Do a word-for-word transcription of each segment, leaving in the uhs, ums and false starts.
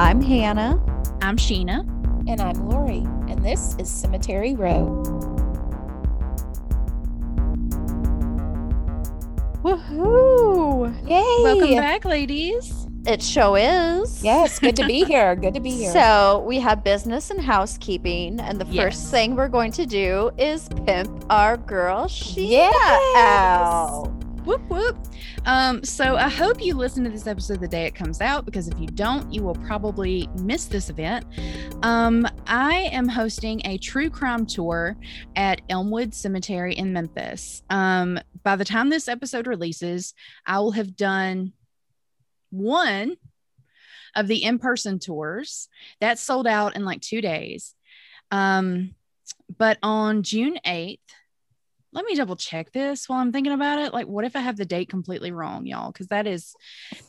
I'm Hannah. I'm Sheena. And I'm Lori. And this is Cemetery Row. Woohoo! Yay! Welcome back, ladies. It show is. Yes, good to be here. Good to be here. So we have business and housekeeping, and the yes. first thing we're going to do is pimp our girl Sheena yes. out. Whoop whoop. Um, so I hope you listen to this episode the day it comes out, because if you don't, you will probably miss this event. Um, I am hosting a true crime tour at Elmwood Cemetery in Memphis. Um, by the time this episode releases, I will have done one of the in-person tours that sold out in like two days. Um, but on June eighth, let me double check this while I'm thinking about it. Like, what if I have the date completely wrong, y'all? Because that is,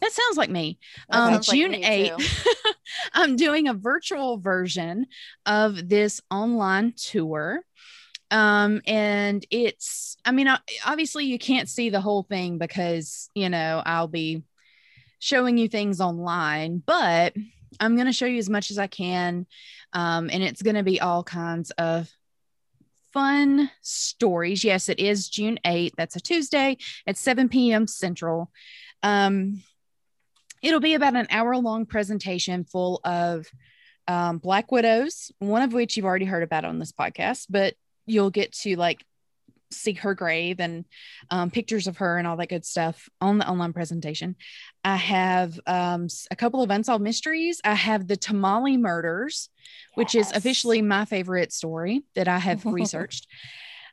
that sounds like me. Um, June eighth, I'm doing a virtual version of this online tour. Um, and it's, I mean, obviously you can't see the whole thing because, you know, I'll be showing you things online, but I'm going to show you as much as I can. Um, and it's going to be all kinds of fun stories. Yes, it is June eighth. That's a Tuesday at seven p.m. Central. Um, it'll be about an hour long presentation full of um, Black widows, one of which you've already heard about on this podcast, but you'll get to like see her grave and um, pictures of her and all that good stuff on the online presentation. I have um, a couple of unsolved mysteries. I have the Tamale murders, yes. which is officially my favorite story that I have researched.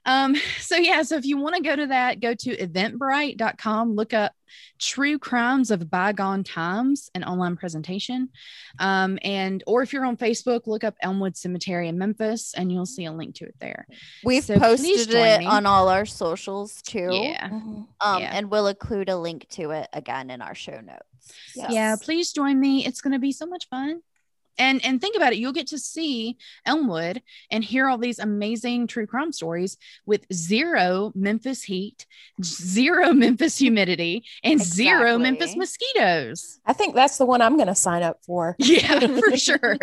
Um, so yeah, so if you want to go to that, go to eventbrite dot com, look up True Crimes of Bygone Times, an online presentation. Um, and, or if you're on Facebook, look up Elmwood Cemetery in Memphis and you'll see a link to it there. We've so posted it me. on all our socials too. Yeah. Mm-hmm. Um, yeah. And we'll include a link to it again in our show notes. So. Yeah. Please join me. It's going to be so much fun. And and think about it, you'll get to see Elmwood and hear all these amazing true crime stories with zero Memphis heat, zero Memphis humidity, and exactly. zero Memphis mosquitoes. I think that's the one I'm going to sign up for. Yeah, for sure.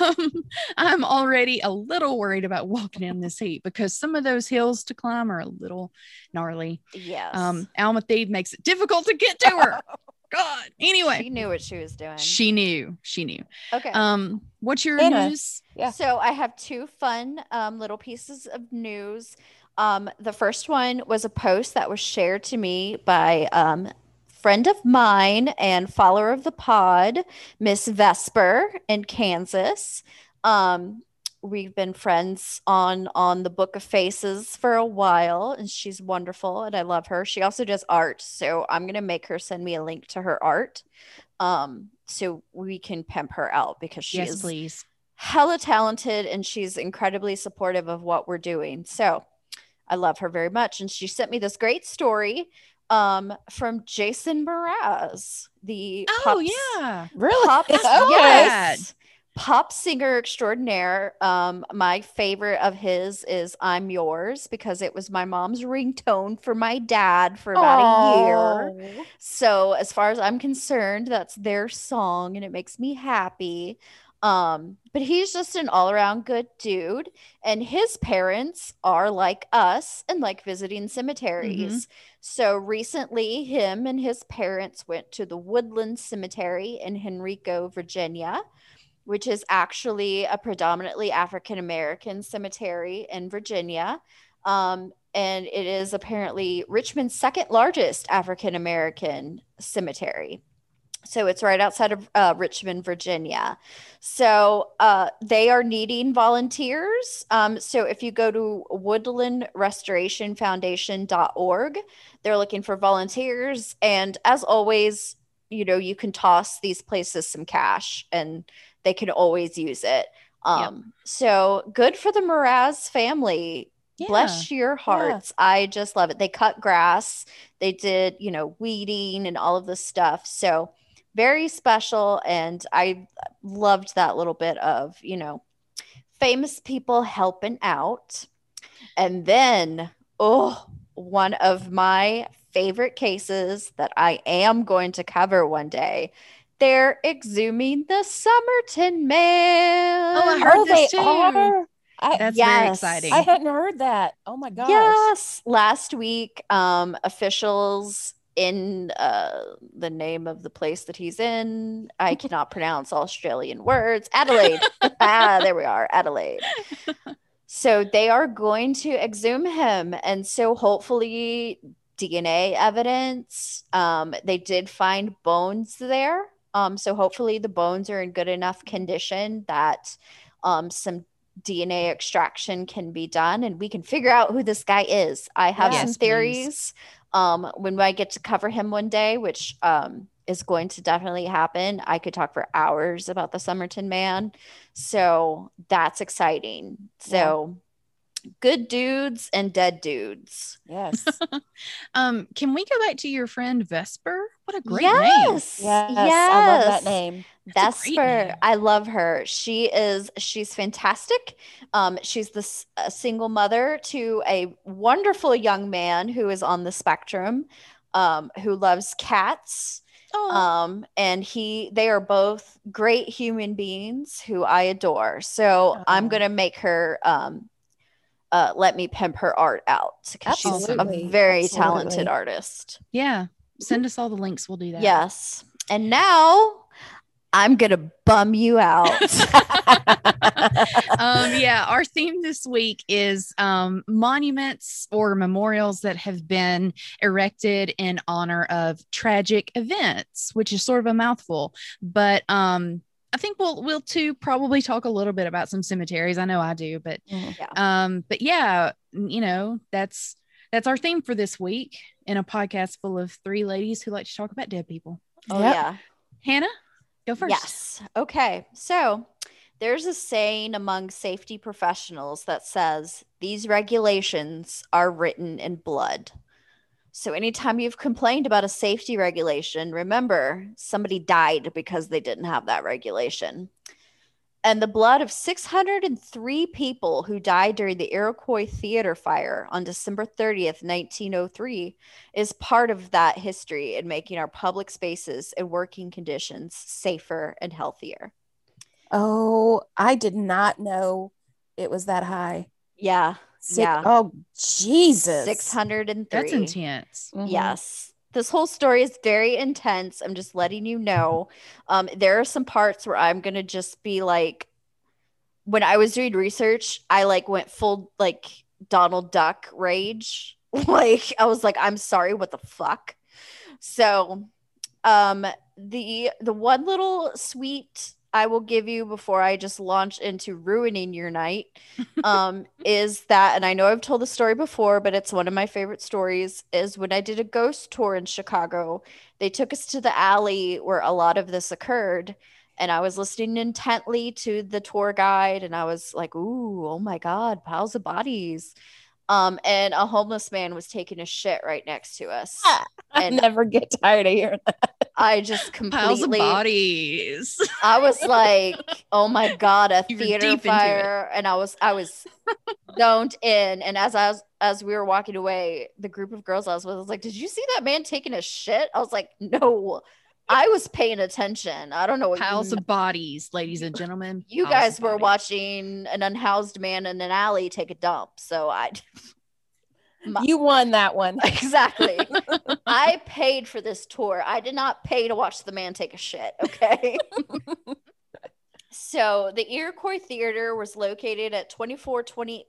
um, I'm already a little worried about walking in this heat because some of those hills to climb are a little gnarly. Yes. Um, Alma Thieve makes it difficult to get to her. God. Anyway, she knew what she was doing. She knew. She knew. Okay. Um, what's your Anna. news? Yeah. So I have two fun um, little pieces of news. Um, the first one was a post that was shared to me by um, friend of mine and follower of the pod, Miss Vesper in Kansas. Um, we've been friends on on the Book of Faces for a while, and she's wonderful and I love her. She also does art, so I'm gonna make her send me a link to her art um so we can pimp her out, because she yes, is please. hella talented and she's incredibly supportive of what we're doing, so I love her very much. And she sent me this great story um from Jason Mraz, the oh pops, yeah really pop, oh yes pop singer extraordinaire. Um, my favorite of his is I'm Yours, because it was my mom's ringtone for my dad for about Aww. a year. So as far as I'm concerned, that's their song and it makes me happy. Um, but he's just an all-around good dude. And his parents are like us and like visiting cemeteries. Mm-hmm. So recently, him and his parents went to the Woodland Cemetery in Henrico, Virginia, which is actually a predominantly African-American cemetery in Virginia. Um, and it is apparently Richmond's second largest African-American cemetery. So it's right outside of uh, Richmond, Virginia. So uh, they are needing volunteers. Um, so if you go to woodland restoration foundation dot org, they're looking for volunteers. And as always, you know, you can toss these places some cash and they can always use it. Um, yep. So good for the Mraz family. Yeah. Bless your hearts. Yeah. I just love it. They cut grass. They did, you know, weeding and all of this stuff. So very special. And I loved that little bit of, you know, famous people helping out. And then, oh, one of my favorite cases that I am going to cover one day they're exhuming the Somerton man. Oh, I heard oh, this they too. Are. I, That's yes. very exciting. I hadn't heard that. Oh my gosh. Yes. Last week, um, officials in uh, the name of the place that he's in, I cannot pronounce Australian words. Adelaide. ah, there we are. Adelaide. So they are going to exhume him. And so hopefully D N A evidence. Um, they did find bones there. Um, so hopefully the bones are in good enough condition that um, some D N A extraction can be done and we can figure out who this guy is. I have yes, some theories. Please. Um, when I get to cover him one day, which um, is going to definitely happen, I could talk for hours about the Somerton man. So that's exciting. So yeah. Good dudes and dead dudes. Yes. um, can we go back to your friend Vesper? What a great yes. name. Yes. Yes. I love that name. That's Vesper. I love her. She is, she's fantastic. Um, she's the s- a single mother to a wonderful young man who is on the spectrum, um, who loves cats. Oh. Um, and he, they are both great human beings who I adore. So oh. I'm going to make her, um, uh, let me pimp her art out because she's a very Absolutely. talented artist. Yeah. Send us all the links. We'll do that. Yes. And now I'm going to bum you out. um, yeah. Our theme this week is um, monuments or memorials that have been erected in honor of tragic events, which is sort of a mouthful, but um, I think we'll, we'll too probably talk a little bit about some cemeteries. I know I do, but, yeah. um, but yeah, you know, that's, that's our theme for this week in a podcast full of three ladies who like to talk about dead people. Oh yep. yeah. Hannah? Go first. Yes. Okay. So there's a saying among safety professionals that says these regulations are written in blood. So anytime you've complained about a safety regulation, remember somebody died because they didn't have that regulation. And the blood of six hundred three people who died during the Iroquois Theater fire on December thirtieth, nineteen oh three is part of that history in making our public spaces and working conditions safer and healthier. Oh, I did not know it was that high. Yeah. Six, yeah. Oh, Jesus. six hundred three. That's intense. Mm-hmm. Yes. This whole story is very intense. I'm just letting you know. Um, there are some parts where I'm going to just be like, when I was doing research, I like went full like Donald Duck rage. Like I was like, I'm sorry, what the fuck? So um, the, the one little sweet I will give you before I just launch into ruining your night um, is that, and I know I've told the story before, but it's one of my favorite stories, is when I did a ghost tour in Chicago, they took us to the alley where a lot of this occurred. And I was listening intently to the tour guide and I was like, ooh, oh my God, piles of bodies. Um, and a homeless man was taking a shit right next to us. I never get tired of hearing that. I just completely. Piles of bodies. I was like, "Oh my God, a you theater fire!" And I was, I was zoned in. And as I was, as we were walking away, the group of girls I was with was like, "Did you see that man taking a shit?" I was like, "No, I was paying attention. I don't know." What piles you- of bodies, ladies and gentlemen. You piles guys were bodies. Watching an unhoused man in an alley take a dump, so I. My- you won that one. Exactly. I paid for this tour. I did not pay to watch the man take a shit. Okay. So the Iroquois Theater was located at twenty-four to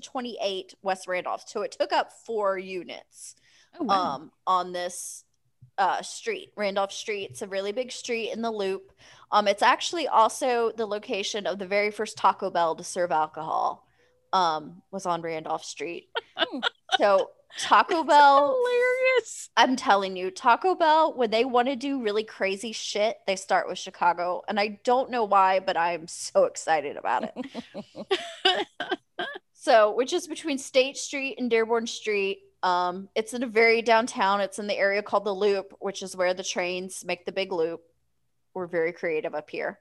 twenty-eight West Randolph. So it took up four units oh, wow. um, on this uh, street. Randolph Street. It's a really big street in the Loop. Um, it's actually also the location of the very first Taco Bell to serve alcohol. Um, was on Randolph Street. So Taco Bell, hilarious. I'm telling you, Taco Bell, when they want to do really crazy shit, they start with Chicago. And I don't know why, but I'm so excited about it. So, which is between State Street and Dearborn Street. Um, it's in a very downtown. It's in the area called the Loop, which is where the trains make the big loop. We're very creative up here.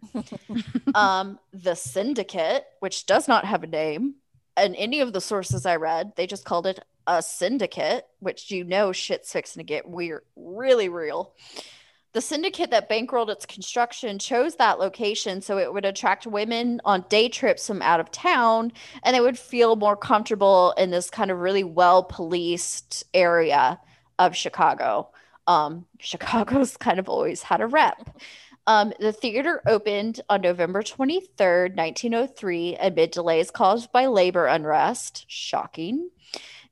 um, the Syndicate, which does not have a name. And any of the sources I read, they just called it a syndicate, which, you know, shit's fixing to get weird, really real. The syndicate that bankrolled its construction chose that location so it would attract women on day trips from out of town, and they would feel more comfortable in this kind of really well-policed area of Chicago. Um, Chicago's kind of always had a rep. Um, the theater opened on November twenty-third, nineteen oh three, amid delays caused by labor unrest. Shocking.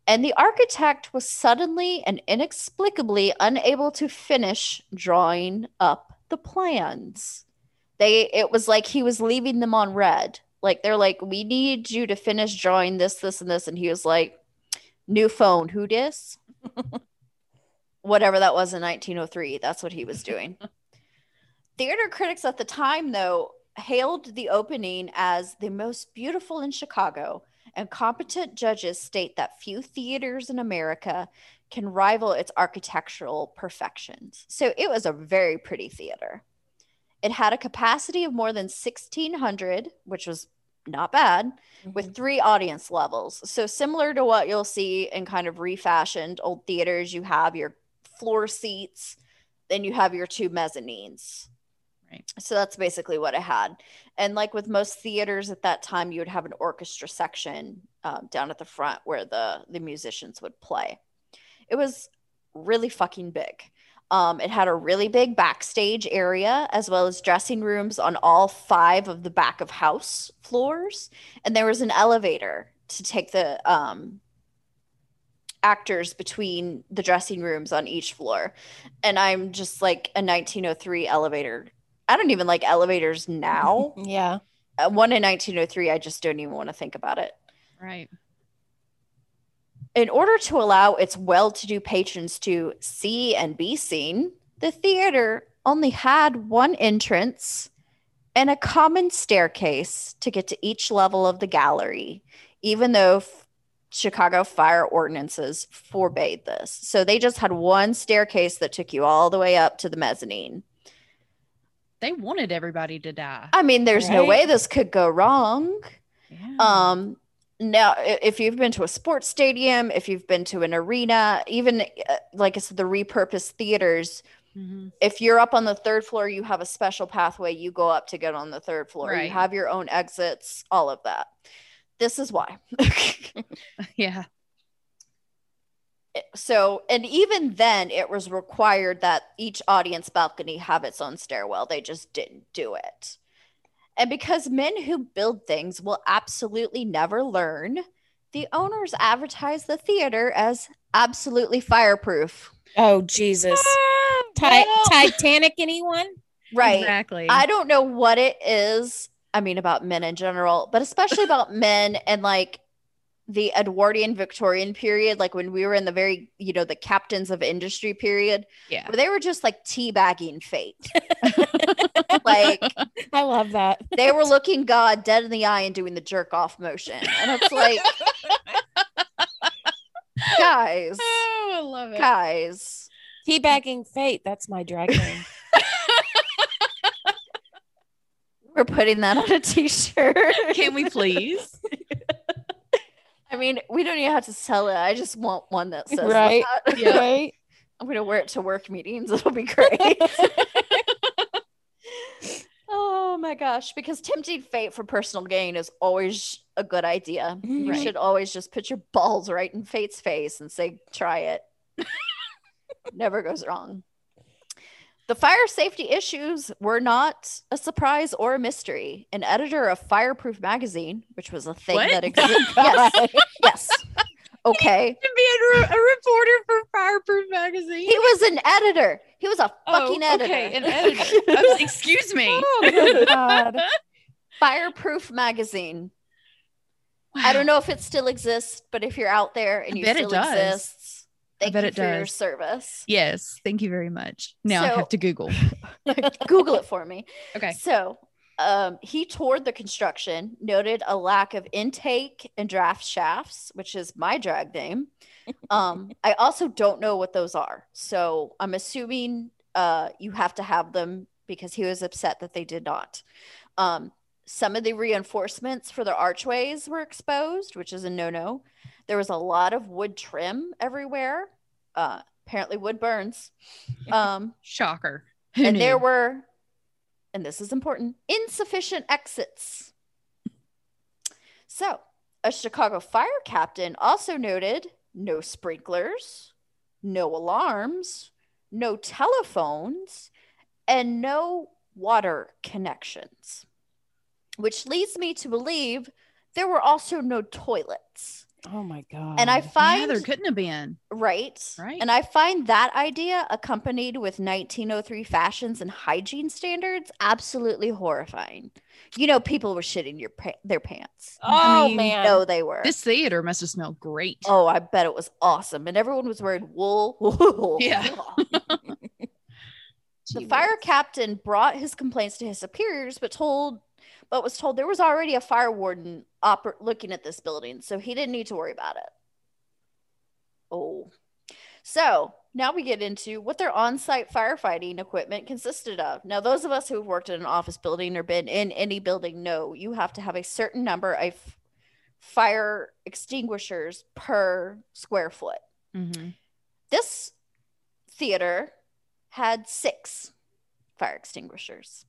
And the architect was suddenly and inexplicably unable to finish drawing up the plans. They, it was like he was leaving them on red. Like, they're like, we need you to finish drawing this, this, and this. And he was like, new phone, who dis? Whatever that was in nineteen oh three, that's what he was doing. Theater critics at the time, though, hailed the opening as the most beautiful in Chicago. And competent judges state that few theaters in America can rival its architectural perfections. So it was a very pretty theater. It had a capacity of more than sixteen hundred, which was not bad, mm-hmm. with three audience levels. So similar to what you'll see in kind of refashioned old theaters, you have your floor seats, then you have your two mezzanines. Right. So that's basically what it had. And like with most theaters at that time, you would have an orchestra section um, down at the front where the, the musicians would play. It was really fucking big. Um, it had a really big backstage area as well as dressing rooms on all five of the back of house floors. And there was an elevator to take the um, actors between the dressing rooms on each floor. And I'm just like, a nineteen oh three elevator, I don't even like elevators now. Yeah. Uh, one in nineteen oh three, I just don't even want to think about it. Right. In order to allow its well-to-do patrons to see and be seen, the theater only had one entrance and a common staircase to get to each level of the gallery, even though f- Chicago fire ordinances forbade this. So they just had one staircase that took you all the way up to the mezzanine. They wanted everybody to die. I mean, there's right? no way this could go wrong. Yeah. Um, now, if you've been to a sports stadium, if you've been to an arena, even uh, like I said, the repurposed theaters, mm-hmm. if you're up on the third floor, you have a special pathway. You go up to get on the third floor. Right. You have your own exits, all of that. This is why. Yeah. So, and even then it was required that each audience balcony have its own stairwell. They just didn't do it. And because men who build things will absolutely never learn, the owners advertised the theater as absolutely fireproof. Oh, Jesus. Ah, Ti- well. Titanic, anyone? Right. Exactly. I don't know what it is. I mean, about men in general, but especially about men and like, the Edwardian Victorian period, like when we were in the very, you know, the captains of industry period, yeah, where they were just like teabagging fate. Like, I love that. They were looking God dead in the eye and doing the jerk off motion. And it's like, guys, oh, I love it. Guys, teabagging fate. That's my drag name. We're putting that on a t-shirt. Can we please? I mean, we don't even have to sell it. I just want one that says right. That. Yeah. Right. I'm going to wear it to work meetings. It'll be great. Oh my gosh. Because tempting fate for personal gain is always a good idea. Right. You should always just put your balls right in fate's face and say, try it. Never goes wrong. The fire safety issues were not a surprise or a mystery. An editor of Fireproof Magazine, which was a thing what? that existed. Yes. Yes. Okay. To be a, re- a reporter for Fireproof Magazine. He was an editor. He was a fucking oh, okay. editor. An editor. Oh, excuse me. Oh, God. Fireproof Magazine. Wow. I don't know if it still exists, but if you're out there and I you bet still it does. Exists. Thank I bet you it for does. Your service. Yes. Thank you very much. Now so, I have to Google. Google it for me. Okay. So um, he toured the construction, noted a lack of intake and draft shafts, which is my drag name. Um, I also don't know what those are. So I'm assuming uh, you have to have them because he was upset that they did not. Um, some of the reinforcements for the archways were exposed, which is a no-no. There was a lot of wood trim everywhere. Uh, apparently wood burns. Um, Shocker. Who and knew? There were, and this is important, insufficient exits. So a Chicago fire captain also noted no sprinklers, no alarms, no telephones, and no water connections, which leads me to believe there were also no toilets. Oh my God. And I find yeah, there couldn't have been. Right. Right. And I find that idea accompanied with nineteen oh three fashions and hygiene standards absolutely horrifying. You know, people were shitting your pa- their pants. Oh, I mean, man. No, they were. This theater must have smelled great. Oh, I bet it was awesome. And everyone was wearing wool. Yeah. The fire captain brought his complaints to his superiors, but told but was told there was already a fire warden oper- looking at this building, so he didn't need to worry about it. Oh. So now we get into what their on-site firefighting equipment consisted of. Now, those of us who've worked in an office building or been in any building know you have to have a certain number of fire extinguishers per square foot. Mm-hmm. This theater had six fire extinguishers.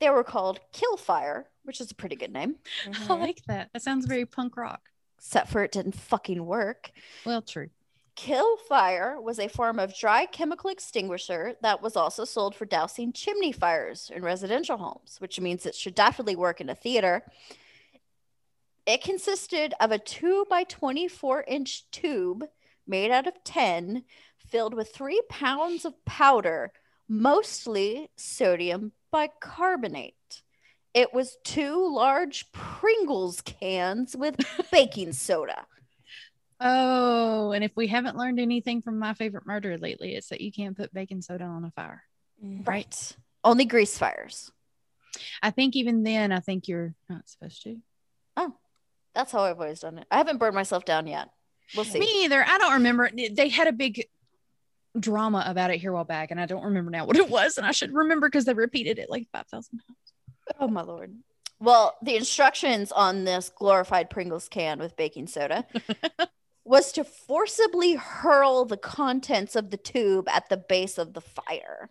They were called Kill Fire, which is a pretty good name. Mm-hmm. I like that. That sounds very punk rock. Except for it didn't fucking work. Well, true. Kill Fire was a form of dry chemical extinguisher that was also sold for dousing chimney fires in residential homes, which means it should definitely work in a theater. It consisted of a two by twenty-four inch tube made out of tin filled with three pounds of powder, mostly sodium bicarbonate. It was two large Pringles cans with baking soda. Oh, and if we haven't learned anything from My Favorite Murder lately, it's that you can't put baking soda on a fire. Right. Right. Only grease fires. I think even then, I think you're not supposed to. Oh, that's how I've always done it. I haven't burned myself down yet. We'll see. Me either. I don't remember. They had a big drama about it here a while back, and I don't remember now what it was, and I should remember because they repeated it like five thousand times. Oh my Lord. Well, the instructions on this glorified Pringles can with baking soda was to forcibly hurl the contents of the tube at the base of the fire.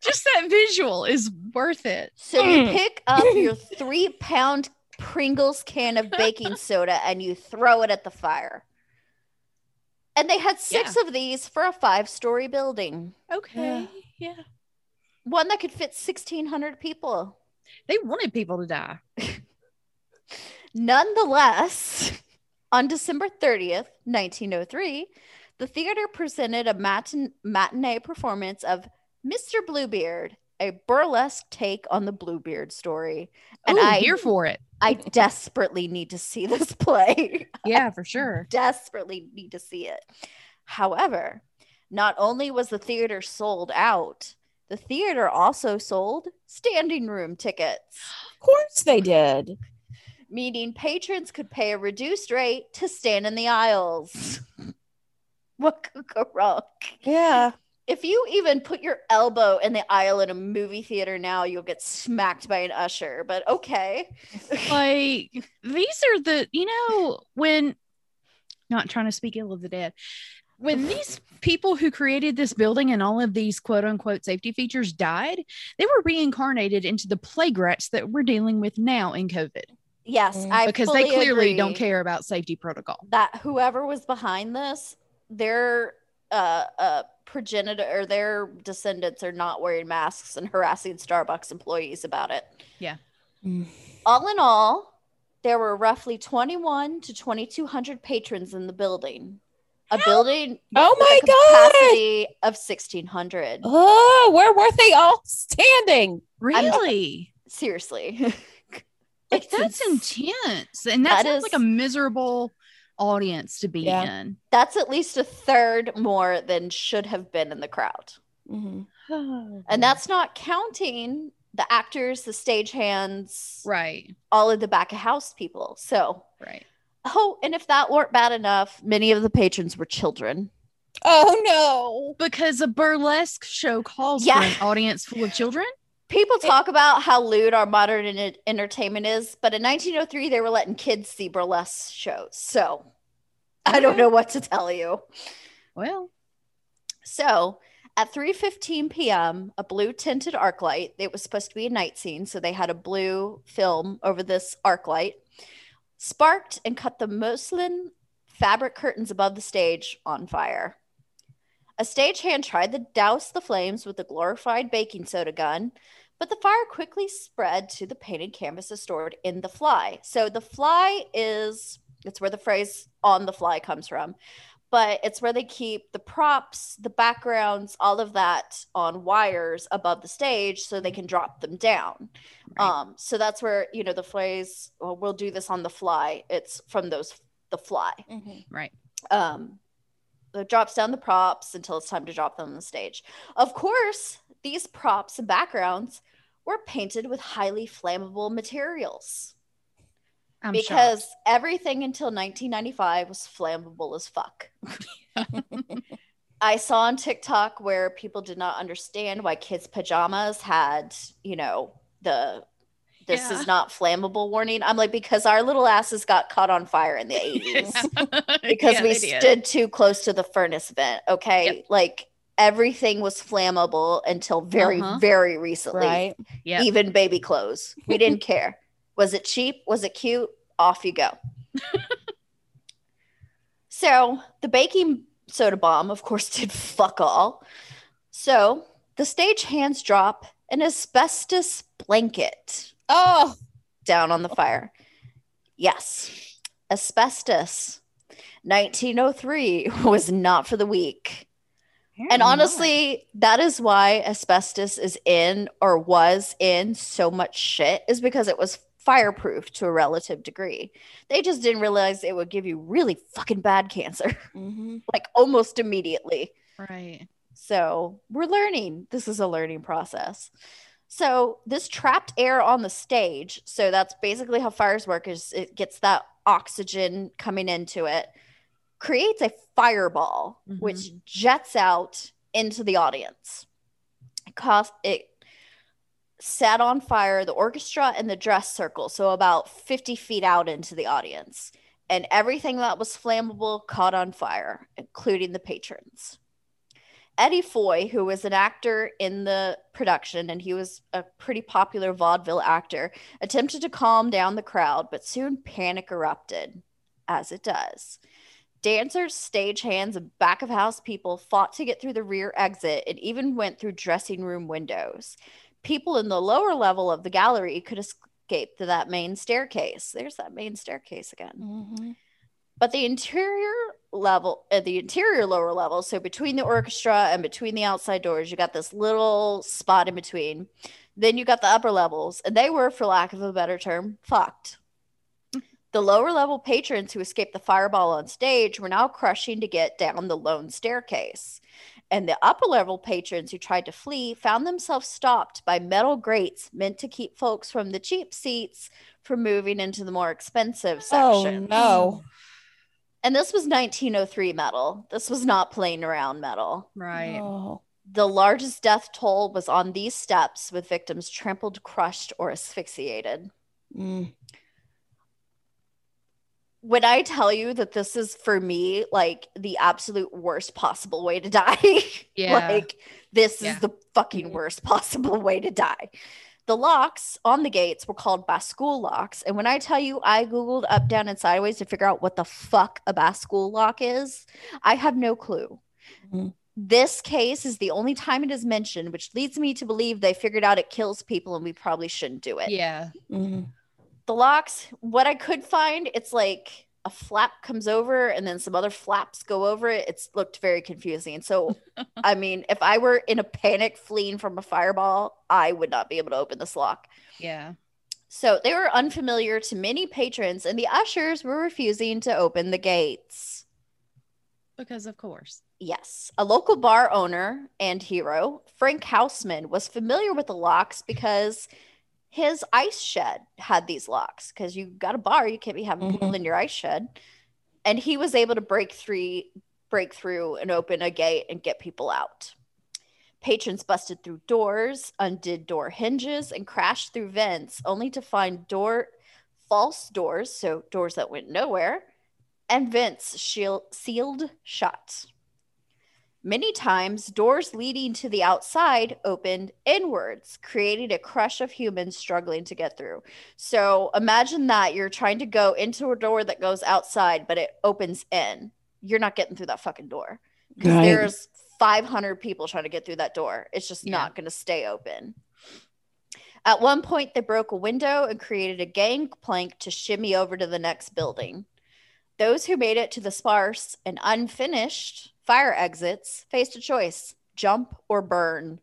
Just that visual is worth it. So you pick up your three pound Pringles can of baking soda and you throw it at the fire. And they had six yeah. of these for a five-story building. Okay, yeah. yeah. One that could fit sixteen hundred people. They wanted people to die. Nonetheless, on December thirtieth, nineteen oh three, the theater presented a matin- matinee performance of Mister Bluebeard, a burlesque take on the Bluebeard story. And Ooh, I'm here for it. I desperately need to see this play. Yeah, for sure. Desperately need to see it. However, not only was the theater sold out, the theater also sold standing room tickets. Of course they did. Meaning patrons could pay a reduced rate to stand in the aisles. What could go wrong? Yeah. If you even put your elbow in the aisle in a movie theater now, you'll get smacked by an usher, but okay. Like, these are the, you know, when, not trying to speak ill of the dead, when these people who created this building and all of these quote unquote safety features died, they were reincarnated into the plague rats that we're dealing with now in COVID. Yes, mm-hmm. I Because fully they clearly agree. Don't care about safety protocol. That whoever was behind this, they're, uh, uh, progenitor or their descendants are not wearing masks and harassing Starbucks employees about it. Yeah. Mm. All in all, there were roughly twenty-one to twenty-two hundred patrons in the building. A How? building oh my God. Capacity of sixteen hundred. Oh, where were they all standing? Really? I'm, seriously. Like, that's intense. And that, that sounds is, like a miserable audience to be yeah. in. That's at least a third more than should have been in the crowd. Mm-hmm. Oh, and that's not counting the actors, the stagehands, right? All of the back of house people. So, right. Oh, and if that weren't bad enough, many of the patrons were children. Oh no! Because a burlesque show calls yeah. for an audience full of children. People talk it, about how lewd our modern in- entertainment is, but in nineteen oh three, they were letting kids see burlesque shows. So I don't know what to tell you. Well, so At three fifteen p.m., a blue tinted arc light, it was supposed to be a night scene, so they had a blue film over this arc light, sparked and cut the muslin fabric curtains above the stage on fire. A stagehand tried to douse the flames with a glorified baking soda gun, but the fire quickly spread to the painted canvases stored in the fly. So the fly is, it's where the phrase on the fly comes from. But it's where they keep the props, the backgrounds, all of that on wires above the stage so they can drop them down. Right. Um, so that's where, you know, the phrase, well, we'll do this on the fly. It's from those, the fly. Mm-hmm. Right. Um, it drops down the props until it's time to drop them on the stage. Of course, these props and backgrounds were painted with highly flammable materials. I'm because shocked. Everything until nineteen ninety-five was flammable as fuck. I saw on TikTok where people did not understand why kids' pajamas had, you know, the this yeah. is not flammable warning. I'm like, because our little asses got caught on fire in the eighties yeah. because yeah, we stood did. too close to the furnace vent. Okay. Yep. Like everything was flammable until very, uh-huh. very recently. Right. Yep. Even baby clothes. We didn't care. Was it cheap? Was it cute? Off you go. So the baking soda bomb, of course, did fuck all. So the stage hands drop an asbestos blanket. Oh, down on the fire. Yes. Asbestos. nineteen oh three was not for the weak. Very and honestly, nice. That is why asbestos is in or was in so much shit, is because it was fireproof to a relative degree. They just didn't realize it would give you really fucking bad cancer, mm-hmm. like almost immediately. Right. So we're learning. This is a learning process. So this trapped air on the stage. So that's basically how fires work, is it gets that oxygen coming into it, creates a fireball, mm-hmm. which jets out into the audience. It cost it set on fire the orchestra and the dress circle, so about fifty feet out into the audience, and everything that was flammable caught on fire, including the patrons. Eddie Foy, who was an actor in the production, and he was a pretty popular vaudeville actor, attempted to calm down the crowd, but soon panic erupted, as it does. Dancers, stagehands, and back-of-house people fought to get through the rear exit and even went through dressing room windows. People in the lower level of the gallery could escape to that main staircase. There's that main staircase again. Mm-hmm. But the interior level, uh, the interior lower level, so between the orchestra and between the outside doors, you got this little spot in between. Then you got the upper levels, and they were, for lack of a better term, fucked. The lower level patrons who escaped the fireball on stage were now crushing to get down the lone staircase. And the upper level patrons who tried to flee found themselves stopped by metal grates meant to keep folks from the cheap seats from moving into the more expensive sections. Oh, no. And this was nineteen oh three metal. This was not playing around metal. Right. No. The largest death toll was on these steps, with victims trampled, crushed, or asphyxiated. Mm. When I tell you that this is, for me, like the absolute worst possible way to die, yeah. like this yeah. is the fucking worst possible way to die. The locks on the gates were called bascule locks. And when I tell you I Googled up, down, and sideways to figure out what the fuck a bascule lock is, I have no clue. Mm-hmm. This case is the only time it is mentioned, which leads me to believe they figured out it kills people and we probably shouldn't do it. Yeah. Mm-hmm. The locks, what I could find, it's like a flap comes over and then some other flaps go over it. It's looked very confusing. So, I mean, if I were in a panic fleeing from a fireball, I would not be able to open this lock. Yeah. So they were unfamiliar to many patrons, and the ushers were refusing to open the gates. Because, of course. Yes. A local bar owner and hero, Frank Houseman, was familiar with the locks because his ice shed had these locks, because you got a bar, you can't be having people mm-hmm. in your ice shed. And he was able to break through, break through and open a gate and get people out. Patrons busted through doors, undid door hinges, and crashed through vents, only to find door false doors, so doors that went nowhere, and vents shield, sealed shut. Many times, doors leading to the outside opened inwards, creating a crush of humans struggling to get through. So imagine that you're trying to go into a door that goes outside, but it opens in. You're not getting through that fucking door. Because right. there's five hundred people trying to get through that door. It's just yeah. not going to stay open. At one point, they broke a window and created a gangplank to shimmy over to the next building. Those who made it to the sparse and unfinished fire exits faced a choice, jump or burn.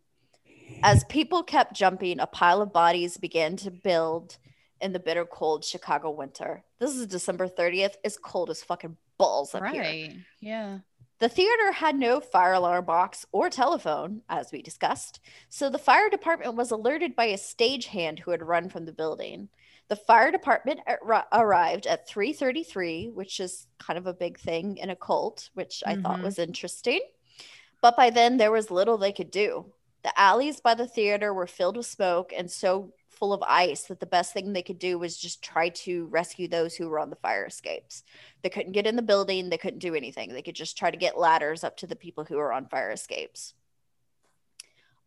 As people kept jumping, a pile of bodies began to build in the bitter cold Chicago winter. This is December thirtieth. It's cold as fucking balls up right. here. Yeah. The theater had no fire alarm box or telephone, as we discussed, so the fire department was alerted by a stagehand who had run from the building. The fire department ar- arrived at three thirty-three, which is kind of a big thing in a cult, which I mm-hmm. thought was interesting. But by then, there was little they could do. The alleys by the theater were filled with smoke and so full of ice that the best thing they could do was just try to rescue those who were on the fire escapes. They couldn't get in the building. They couldn't do anything. They could just try to get ladders up to the people who were on fire escapes.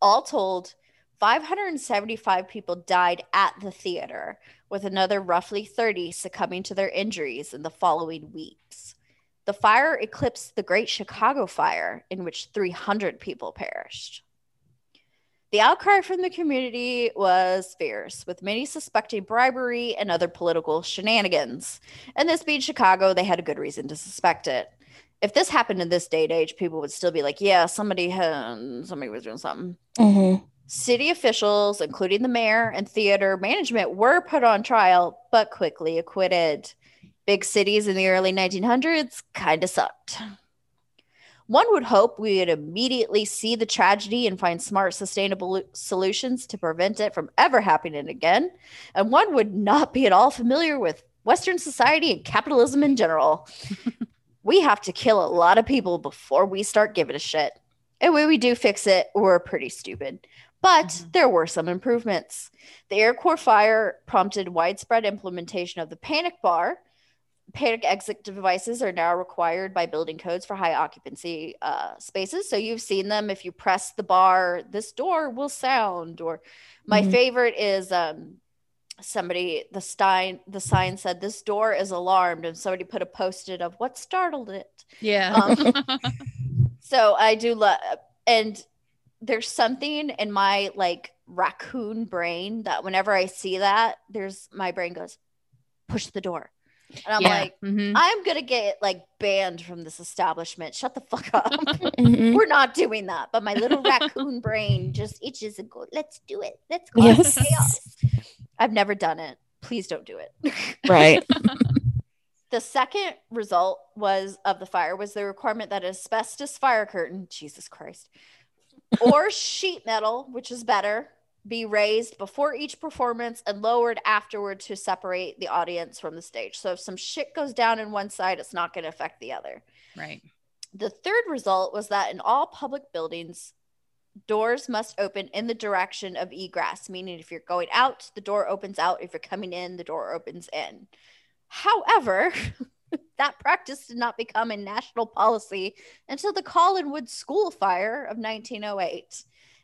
All told, five hundred seventy-five people died at the theater, with another roughly thirty succumbing to their injuries in the following weeks. The fire eclipsed the Great Chicago Fire, in which three hundred people perished. The outcry from the community was fierce, with many suspecting bribery and other political shenanigans. And this being Chicago, they had a good reason to suspect it. If this happened in this day and age, people would still be like, yeah, somebody had, somebody was doing something. Mm-hmm. City officials, including the mayor and theater management, were put on trial, but quickly acquitted. Big cities in the early nineteen hundreds kind of sucked. One would hope we would immediately see the tragedy and find smart, sustainable solutions to prevent it from ever happening again. And one would not be at all familiar with Western society and capitalism in general. We have to kill a lot of people before we start giving a shit. And when we do fix it, we're pretty stupid. But mm-hmm. there were some improvements. The Iroquois fire prompted widespread implementation of the panic bar. Panic exit devices are now required by building codes for high occupancy uh, spaces. So you've seen them. If you press the bar, this door will sound. Or my mm-hmm. favorite is um, somebody, the, stein, the sign said, this door is alarmed. And somebody put a post-it of what startled it. Yeah. Um, so I do love, and there's something in my like raccoon brain that whenever I see that, there's my brain goes, push the door. And I'm yeah. like, mm-hmm. I'm going to get like banned from this establishment. Shut the fuck up. Mm-hmm. We're not doing that. But my little raccoon brain just itches and goes, let's do it. Let's go. Yes. Chaos. I've never done it. Please don't do it. Right. The second result was of the fire was the requirement that asbestos fire curtain, Jesus Christ, or sheet metal, which is better, be raised before each performance and lowered afterward to separate the audience from the stage. So if some shit goes down in one side, it's not going to affect the other. Right. The third result was that in all public buildings, doors must open in the direction of egress, meaning if you're going out, the door opens out. If you're coming in, the door opens in. However, that practice did not become a national policy until the Collinwood School Fire of nineteen oh eight.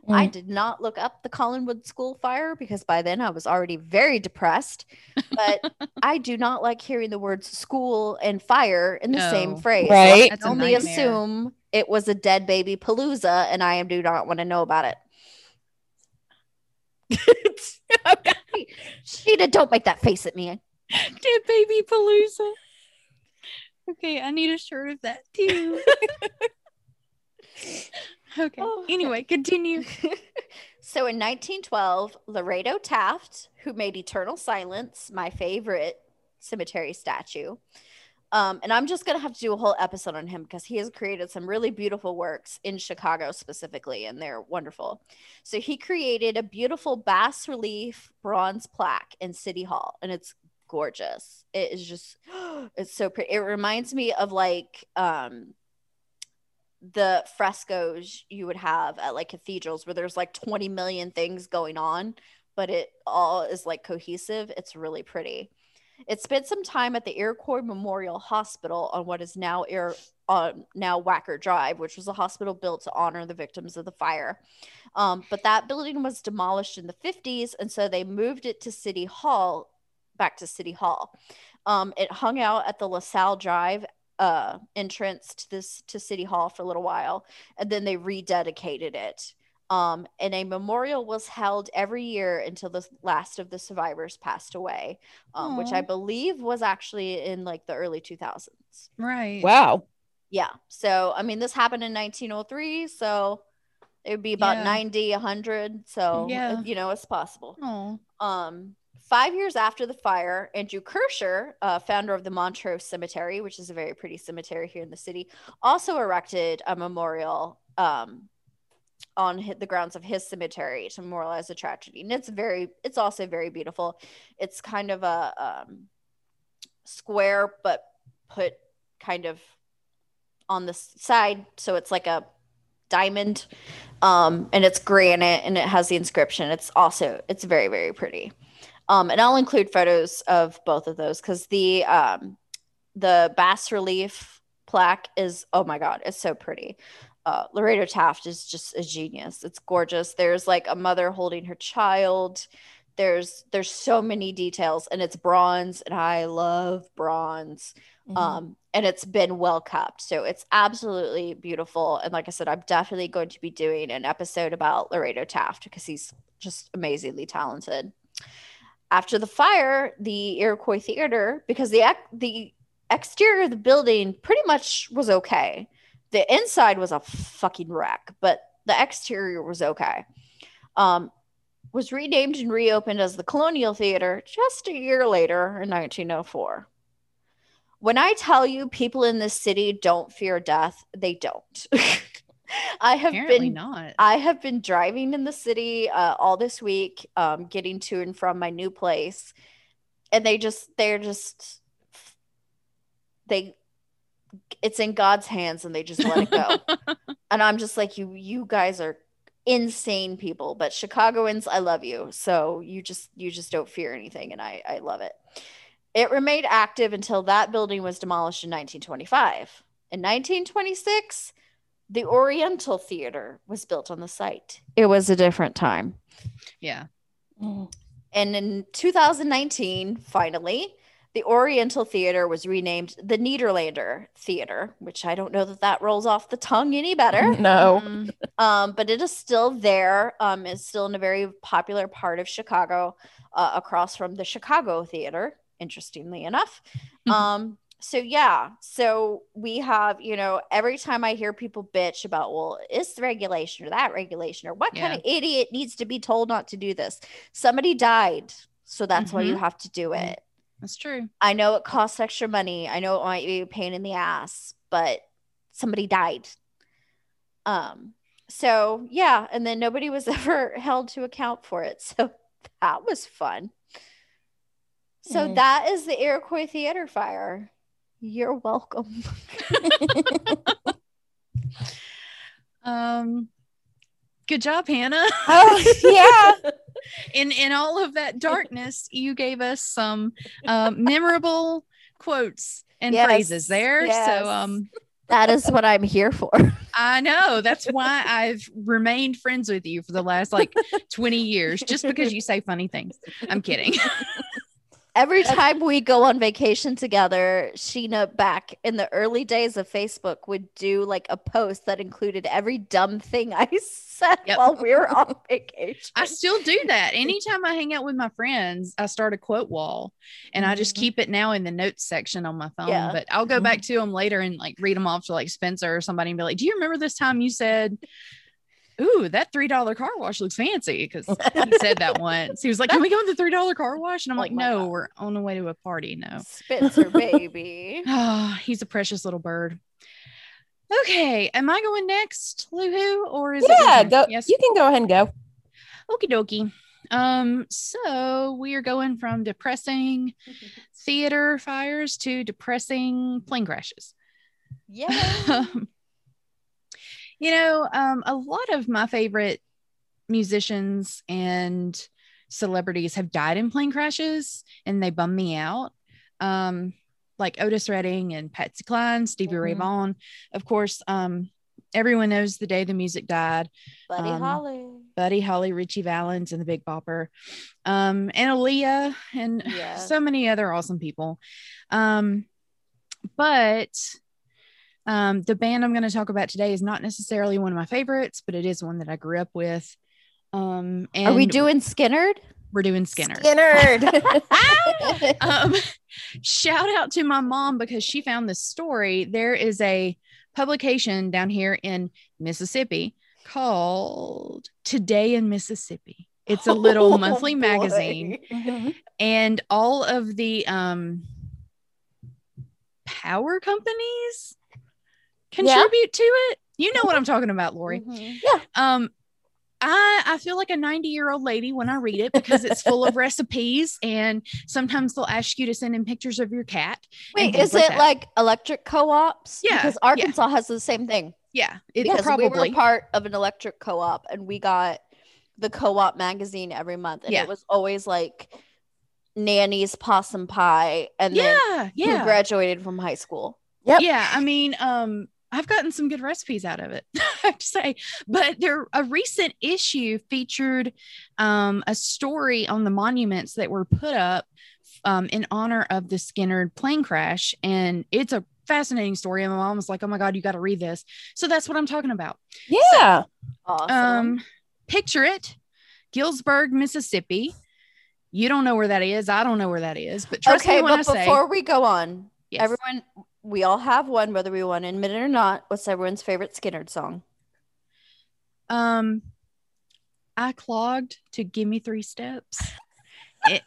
Mm. I did not look up the Collinwood School Fire because by then I was already very depressed, but I do not like hearing the words school and fire in the no. same phrase. Right? So I can only assume it was a dead baby palooza and I do not want to know about it. Sheena, don't make that face at me. Dead baby palooza. Okay, I need a shirt of that too. Okay. Oh. Anyway, continue. So in nineteen twelve, Laredo Taft, who made Eternal Silence, my favorite cemetery statue, um, and I'm just going to have to do a whole episode on him because he has created some really beautiful works in Chicago specifically, and they're wonderful. So he created a beautiful bas-relief bronze plaque in City Hall, and it's gorgeous. It is just, it's so pretty. It reminds me of like, um, the frescoes you would have at like cathedrals where there's like twenty million things going on, but it all is like cohesive. It's really pretty. It spent some time at the Iroquois Memorial Hospital on what is now Aer- on now Wacker Drive, which was a hospital built to honor the victims of the fire. Um, but that building was demolished in the fifties, and so they moved it to City Hall, back to City Hall. Um, it hung out at the LaSalle Drive uh, entrance to, this, to City Hall for a little while, and then they rededicated it. Um, and a memorial was held every year until the last of the survivors passed away, um, which I believe was actually in like the early two thousands. Right. Wow. Yeah. So, I mean, this happened in nineteen oh three. So it would be about yeah. ninety, one hundred. So, yeah. you know, it's possible. Aww. Um, Five years after the fire, Andrew Kircher, uh, founder of the Montrose Cemetery, which is a very pretty cemetery here in the city, also erected a memorial um, on the grounds of his cemetery to memorialize the tragedy. And it's very, it's also very beautiful. It's kind of a um, square, but put kind of on the side. So it's like a diamond um, and it's granite and it has the inscription. It's also, it's very, very pretty. Um, and I'll include photos of both of those because the, um, the bas relief plaque is, oh my God, it's so pretty. Uh, Laredo Taft is just a genius. It's gorgeous. There's like a mother holding her child. There's there's so many details, and it's bronze, and I love bronze. Mm-hmm. Um, and it's been well kept, so it's absolutely beautiful. And like I said, I'm definitely going to be doing an episode about Laredo Taft because he's just amazingly talented. After the fire, the Iroquois Theater, because the ex- the exterior of the building pretty much was okay. The inside was a fucking wreck, but the exterior was okay. Um, was renamed and reopened as the Colonial Theater just a year later in nineteen oh four. When I tell you people in this city don't fear death, they don't. I have Apparently been not. I have been driving in the city uh, all this week, um, getting to and from my new place, and they just they're just they. It's in God's hands and they just let it go. And I'm just like, you you guys are insane people, but Chicagoans, I love you. So you just you just don't fear anything, and I, I love it. It remained active until that building was demolished in nineteen twenty-five. In nineteen twenty-six, the Oriental Theater was built on the site. It was a different time. Yeah. Mm. And in two thousand nineteen, finally, the Oriental Theater was renamed the Nederlander Theater, which I don't know that that rolls off the tongue any better. No. Um, um, but it is still there. Um, it's still in a very popular part of Chicago, uh, across from the Chicago Theater, interestingly enough. Um, so, yeah. So we have, you know, every time I hear people bitch about, well, is regulation or that regulation or what yeah. kind of idiot needs to be told not to do this? Somebody died. So that's mm-hmm. why you have to do it. Mm-hmm. That's true. I know it costs extra money. I know it might be a pain in the ass, but somebody died. Um. So, yeah. And then nobody was ever held to account for it. So that was fun. So mm. that is the Iroquois Theater fire. You're welcome. um. Good job, Hannah. Oh, yeah. In in all of that darkness, you gave us some um, memorable quotes and yes, phrases there. Yes. So um, that is what I'm here for. I know. That's why I've remained friends with you for the last like twenty years, just because you say funny things. I'm kidding. Every time we go on vacation together, Sheena, back in the early days of Facebook, would do like a post that included every dumb thing I said yep. while we were on vacation. I still do that. Anytime I hang out with my friends, I start a quote wall, and mm-hmm. I just keep it now in the notes section on my phone, yeah. but I'll go back to them later and like read them off to like Spencer or somebody and be like, do you remember this time you said, ooh, that three dollar car wash looks fancy? Because he said that once. He was like, can we go to the three dollar car wash? And I'm oh like, no, God. We're on the way to a party. No. Spencer, baby. Oh, he's a precious little bird. Okay. Am I going next, Luhu? Or is yeah, it? Yeah, yes. You can go ahead and go. Okie dokie. Um, so we are going from depressing theater fires to depressing plane crashes. Yeah. You know, um, a lot of my favorite musicians and celebrities have died in plane crashes, and they bum me out. Um, like Otis Redding and Patsy Cline, Stevie mm-hmm. Ray Vaughan, of course. Um, everyone knows The Day the Music Died. Buddy um, Holly, Buddy Holly, Richie Valens, and the Big Bopper, um, and Aaliyah, and yeah. so many other awesome people. Um, but um, the band I'm going to talk about today is not necessarily one of my favorites, but it is one that I grew up with. Um, and are we doing Skynyrd? We're doing Skynyrd. Skynyrd. um, shout out to my mom because she found this story. There is a publication down here in Mississippi called Today in Mississippi. It's a little oh, monthly boy. magazine, mm-hmm. and all of the um, power companies contribute yeah. to it. You know what I'm talking about, Lori. Mm-hmm. Yeah. Um, I, I feel like a ninety-year-old lady when I read it because it's full of recipes, and sometimes they'll ask you to send in pictures of your cat. Wait, is it like electric co-ops? Yeah. Because Arkansas yeah. has the same thing. Yeah. It, because probably. we were part of an electric co-op, and we got the co-op magazine every month, and yeah. it was always like Nanny's Possum Pie, and yeah, then yeah. who graduated from high school. Yep. Yeah, I mean, um, I've gotten some good recipes out of it, I have to say. But there, a recent issue featured um, a story on the monuments that were put up um, in honor of the Skynyrd plane crash. And it's a fascinating story. And my mom was like, oh my God, you got to read this. So that's what I'm talking about. Yeah. So, awesome. Um, picture it. Gilsburg, Mississippi. You don't know where that is. I don't know where that is. But trust okay, me when but I say. Okay, before we go on, yes. everyone... we all have one, whether we want to admit it or not. What's everyone's favorite Skynyrd song? Um, I clogged to Give Me Three Steps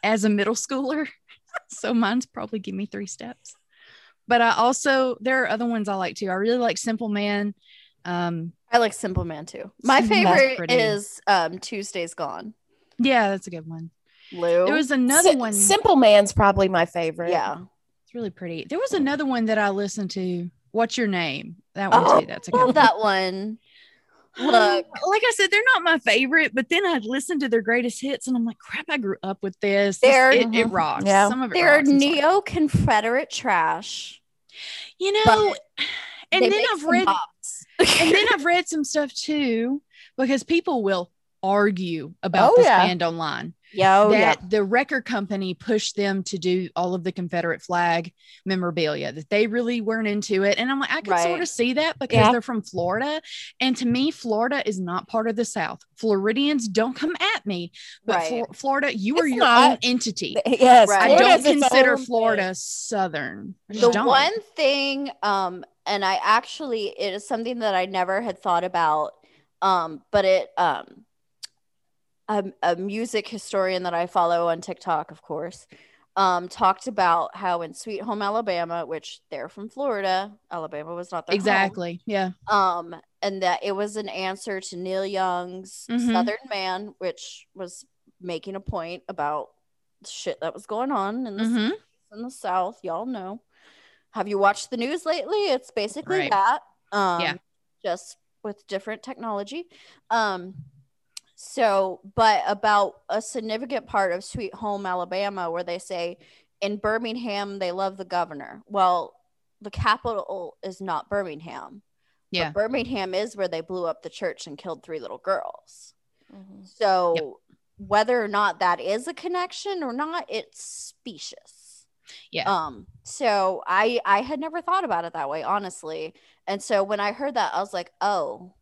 as a middle schooler. So mine's probably Give Me Three Steps. But I also, there are other ones I like too. I really like Simple Man. Um, I like Simple Man too. My favorite is um, Tuesday's Gone. Yeah, that's a good one. Lou. There was another S- one. Simple Man's probably my favorite. Yeah. Really pretty. There was another one that I listened to. What's Your Name? That one oh, too. That's a good one. That one. Look, like I said, they're not my favorite, but then I'd listen to their greatest hits, and I'm like, crap, I grew up with this. They're, it, it rocks. Yeah. Some of it. They're neo-Confederate trash. You know, and then I've read, and then I've read some stuff too, because people will argue about oh, this yeah. band online. Yeah, oh, that yeah. the record company pushed them to do all of the Confederate flag memorabilia, that they really weren't into it. And I'm like, I can right. sort of see that because yeah. they're from Florida. And to me, Florida is not part of the South. Floridians, don't come at me. But right. for Florida, you it's are your not, own entity. Yes, right. I don't Florida's consider Florida thing. Southern. The don't. one thing, um, and I actually, it is something that I never had thought about, um, but it... Um, A, a music historian that I follow on TikTok, of course, um, talked about how in Sweet Home Alabama, which they're from Florida, Alabama was not their exactly, home, yeah, um, and that it was an answer to Neil Young's mm-hmm. Southern Man, which was making a point about shit that was going on in the mm-hmm. in the South. Y'all know. Have you watched the news lately? It's basically right. that, um, yeah, just with different technology, um. So, but about a significant part of Sweet Home Alabama where they say in Birmingham, they love the governor. Well, the capital is not Birmingham. Yeah. But Birmingham is where they blew up the church and killed three little girls. Mm-hmm. So yep. whether or not that is a connection or not, it's specious. Yeah. Um. So I, I had never thought about it that way, honestly. And so when I heard that, I was like, oh,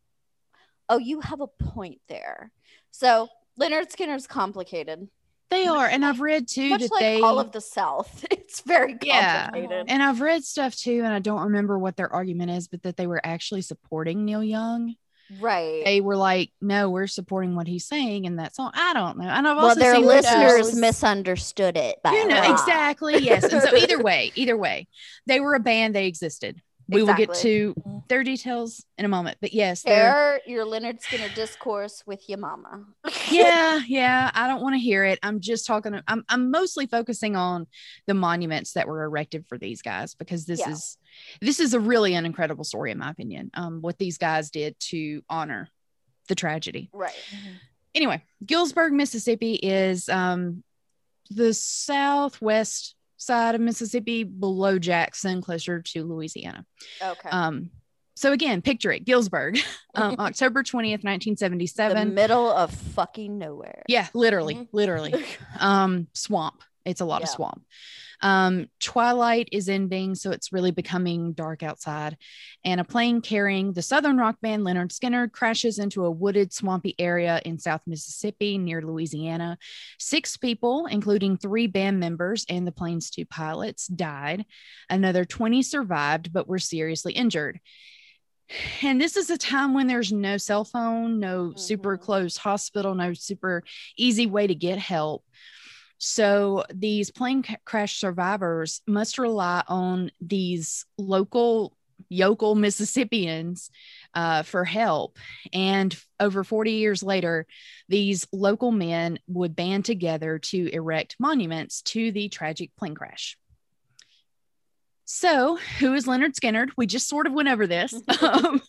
oh, you have a point there. So Lynyrd Skynyrd's complicated. They are. And I've read too Much that like they all of the South. It's very complicated. Yeah. And I've read stuff too, and I don't remember what their argument is, but that they were actually supporting Neil Young. Right. They were like, no, we're supporting what he's saying in that song. I don't know. And I've well, also their seen listeners those. misunderstood it. By you know, law. Exactly. Yes. And so either way, either way, they were a band, they existed. We exactly. will get to their details in a moment, but yes, share your Lynyrd Skynyrd discourse with your mama. yeah, yeah. I don't want to hear it. I'm just talking. I'm I'm mostly focusing on the monuments that were erected for these guys because this yeah. is this is a really an incredible story, in my opinion. Um, what these guys did to honor the tragedy. Right. Mm-hmm. Anyway, Gilsburg, Mississippi is um the southwest side of Mississippi, below Jackson, closer to Louisiana. Okay. Um, so again, picture it, Gilsburg, um, October twentieth, nineteen seventy-seven. The middle of fucking nowhere. Yeah, literally, mm-hmm. literally. Um, swamp. It's a lot yeah. of swamp. Um, twilight is ending, so it's really becoming dark outside. And a plane carrying the Southern rock band Lynyrd Skynyrd crashes into a wooded, swampy area in South Mississippi near Louisiana. Six people, including three band members and the plane's two pilots, died. Another twenty survived, but were seriously injured. And this is a time when there's no cell phone, no mm-hmm. super close hospital, no super easy way to get help. So these plane ca- crash survivors must rely on these local yokel Mississippians uh, for help. And over forty years later, these local men would band together to erect monuments to the tragic plane crash. So, who is Lynyrd Skynyrd? We just sort of went over this. um,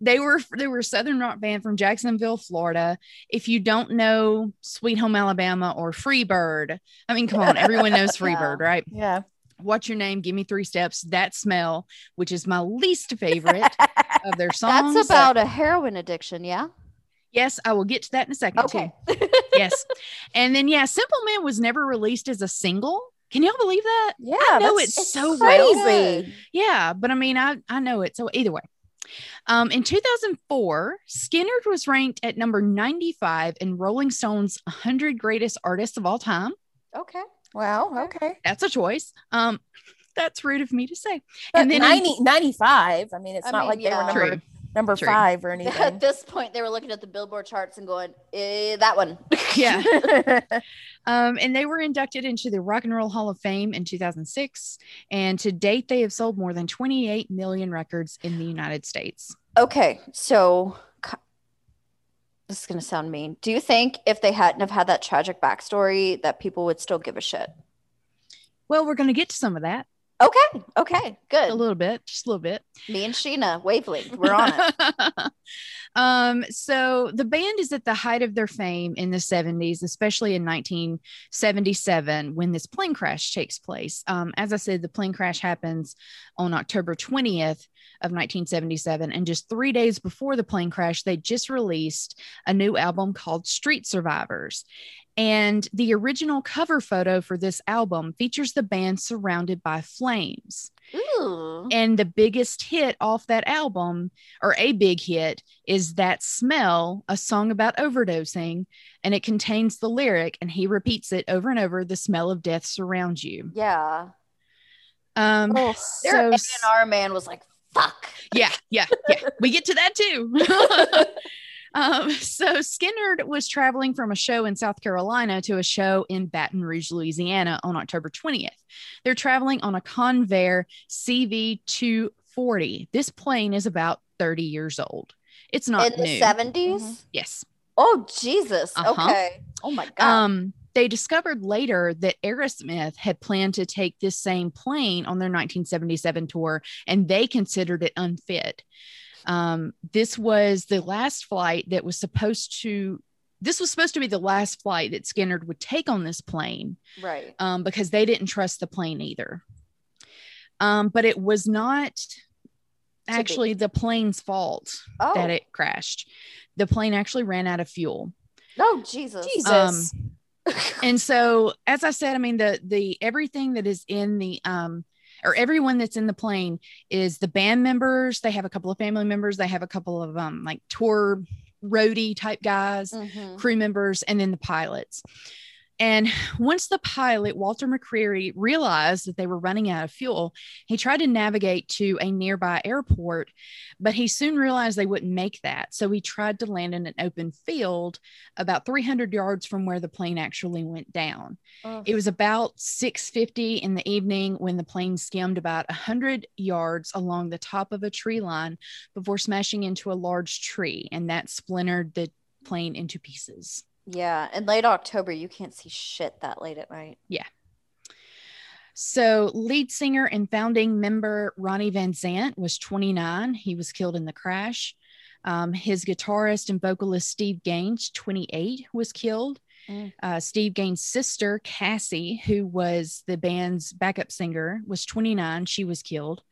they were they were a Southern rock band from Jacksonville, Florida. If you don't know Sweet Home Alabama or Free Bird, I mean, come on, everyone knows Free Bird, right? Yeah. What's Your Name? Give Me Three Steps. That Smell, which is my least favorite of their songs. That's about so- a heroin addiction, yeah. Yes, I will get to that in a second. Okay. Too. Yes, and then yeah, Simple Man was never released as a single. Can y'all believe that? Yeah. I know it's, it's so crazy. Well. Yeah. But I mean, I, I know it. So either way, um, in two thousand four, Skynyrd was ranked at number ninety-five in Rolling Stone's one hundred Greatest Artists of All Time. Okay. Wow. Okay. That's a choice. Um, that's rude of me to say. But and then ninety, in, ninety-five. I mean, it's I not mean, like yeah. they were number, number five or anything. At this point, they were looking at the Billboard charts and going, eh, that one. Yeah. Um, and they were inducted into the Rock and Roll Hall of Fame in two thousand six. And to date, they have sold more than twenty-eight million records in the United States. Okay. So this is going to sound mean. Do you think if they hadn't have had that tragic backstory that people would still give a shit? Well, we're going to get to some of that. Okay. Okay. Good. A little bit. Just a little bit. Me and Sheena, wavelength. We're on it. um, so the band is at the height of their fame in the seventies, especially in nineteen seventy-seven when this plane crash takes place. Um, as I said, the plane crash happens on October twentieth of nineteen seventy-seven. And just three days before the plane crash, they just released a new album called Street Survivors. And the original cover photo for this album features the band surrounded by flames. Ooh. And the biggest hit off that album, or a big hit, is That Smell, a song about overdosing. And it contains the lyric, and he repeats it over and over, the smell of death surrounds you. Yeah. Um, oh, their so, A and R man was like, fuck. Yeah, yeah, yeah. We get to that too. Um, so Skynyrd was traveling from a show in South Carolina to a show in Baton Rouge, Louisiana on October twentieth. They're traveling on a Convair C V two forty. This plane is about thirty years old. It's not in new. The seventies? Mm-hmm. Yes. Oh, Jesus. Uh-huh. Okay. Oh my God. Um, they discovered later that Aerosmith had planned to take this same plane on their nineteen seventy-seven tour, and they considered it unfit. Um, this was the last flight that was supposed to, this was supposed to be the last flight that Skynyrd would take on this plane. Right. Um, because they didn't trust the plane either. Um, but it was not actually the plane's fault oh. that it crashed. The plane actually ran out of fuel. Oh, Jesus. Jesus. Um, and so, as I said, I mean, the, the, everything that is in the, um, or everyone that's in the plane is the band members. They have a couple of family members. They have a couple of um, like tour roadie type guys, mm-hmm. crew members, and then the pilots. And once the pilot, Walter McCreary, realized that they were running out of fuel, he tried to navigate to a nearby airport, but he soon realized they wouldn't make that. So he tried to land in an open field about three hundred yards from where the plane actually went down. Oh. It was about six fifty in the evening when the plane skimmed about one hundred yards along the top of a tree line before smashing into a large tree, and that splintered the plane into pieces. Yeah, in late October, you can't see shit that late at night. Yeah. So lead singer and founding member Ronnie Van Zant was twenty-nine. He was killed in the crash. Um, his guitarist and vocalist Steve Gaines, twenty-eight, was killed. Mm. Uh, Steve Gaines' sister, Cassie, who was the band's backup singer, was twenty-nine. She was killed.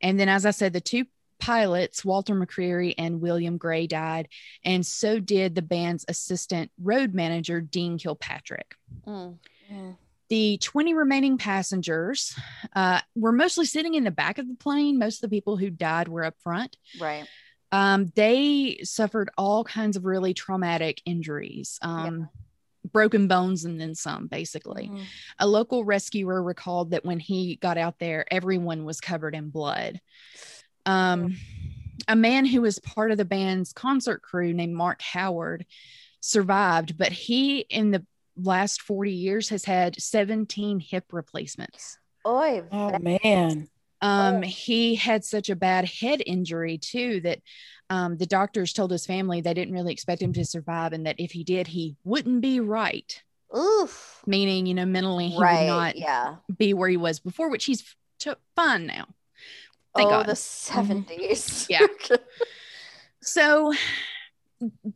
And then, as I said, the two pilots, Walter McCreary and William Gray, died. And so did the band's assistant road manager, Dean Kilpatrick. Mm. Yeah. The twenty remaining passengers uh, were mostly sitting in the back of the plane. Most of the people who died were up front. Right. Um, they suffered all kinds of really traumatic injuries, um, yeah. broken bones, and then some, basically. Mm-hmm. A local rescuer recalled that when he got out there, everyone was covered in blood. Um, mm-hmm. A man who was part of the band's concert crew named Mark Howard survived, but he, in the last forty years, has had seventeen hip replacements. Oy, oh, man. Um, he had such a bad head injury too, that, um, the doctors told his family they didn't really expect him to survive. And that if he did, he wouldn't be right. Oof. Meaning, you know, mentally he right. would not yeah. be where he was before, which he's t- fine now. Thank oh, God. The seventies. Yeah. So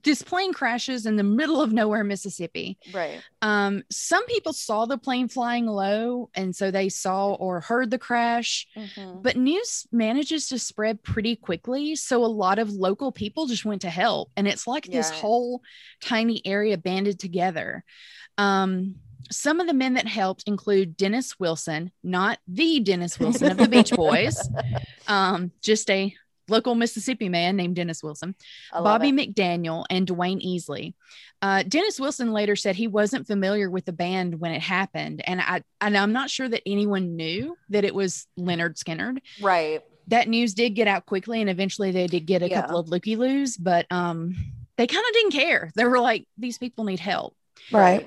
this plane crashes in the middle of nowhere, Mississippi. Right. Um, some people saw the plane flying low, and so they saw or heard the crash. Mm-hmm. But news manages to spread pretty quickly, so a lot of local people just went to help, and it's like yeah. this whole tiny area banded together. Um, some of the men that helped include Dennis Wilson, not the Dennis Wilson of the Beach Boys, um, just a local Mississippi man named Dennis Wilson, Bobby it. McDaniel, and Dwayne Easley. Uh, Dennis Wilson later said he wasn't familiar with the band when it happened. And I, and I'm not sure that anyone knew that it was Lynyrd Skynyrd. Right. That news did get out quickly, and eventually they did get a yeah. couple of looky-loos, but um, they kind of didn't care. They were like, these people need help. Right.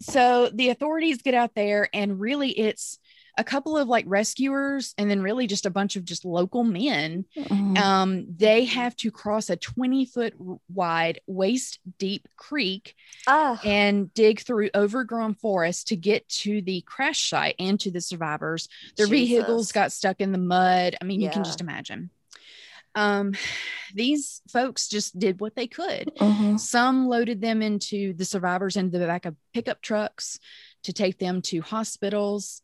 So the authorities get out there, and really it's a couple of like rescuers, and then really just a bunch of just local men. Mm-hmm. Um, they have to cross a twenty foot wide, waist deep creek oh. and dig through overgrown forest to get to the crash site and to the survivors. Their Jesus. vehicles got stuck in the mud. I mean, yeah. you can just imagine. Um, these folks just did what they could. Mm-hmm. Some loaded them into the survivors into the back of pickup trucks to take them to hospitals.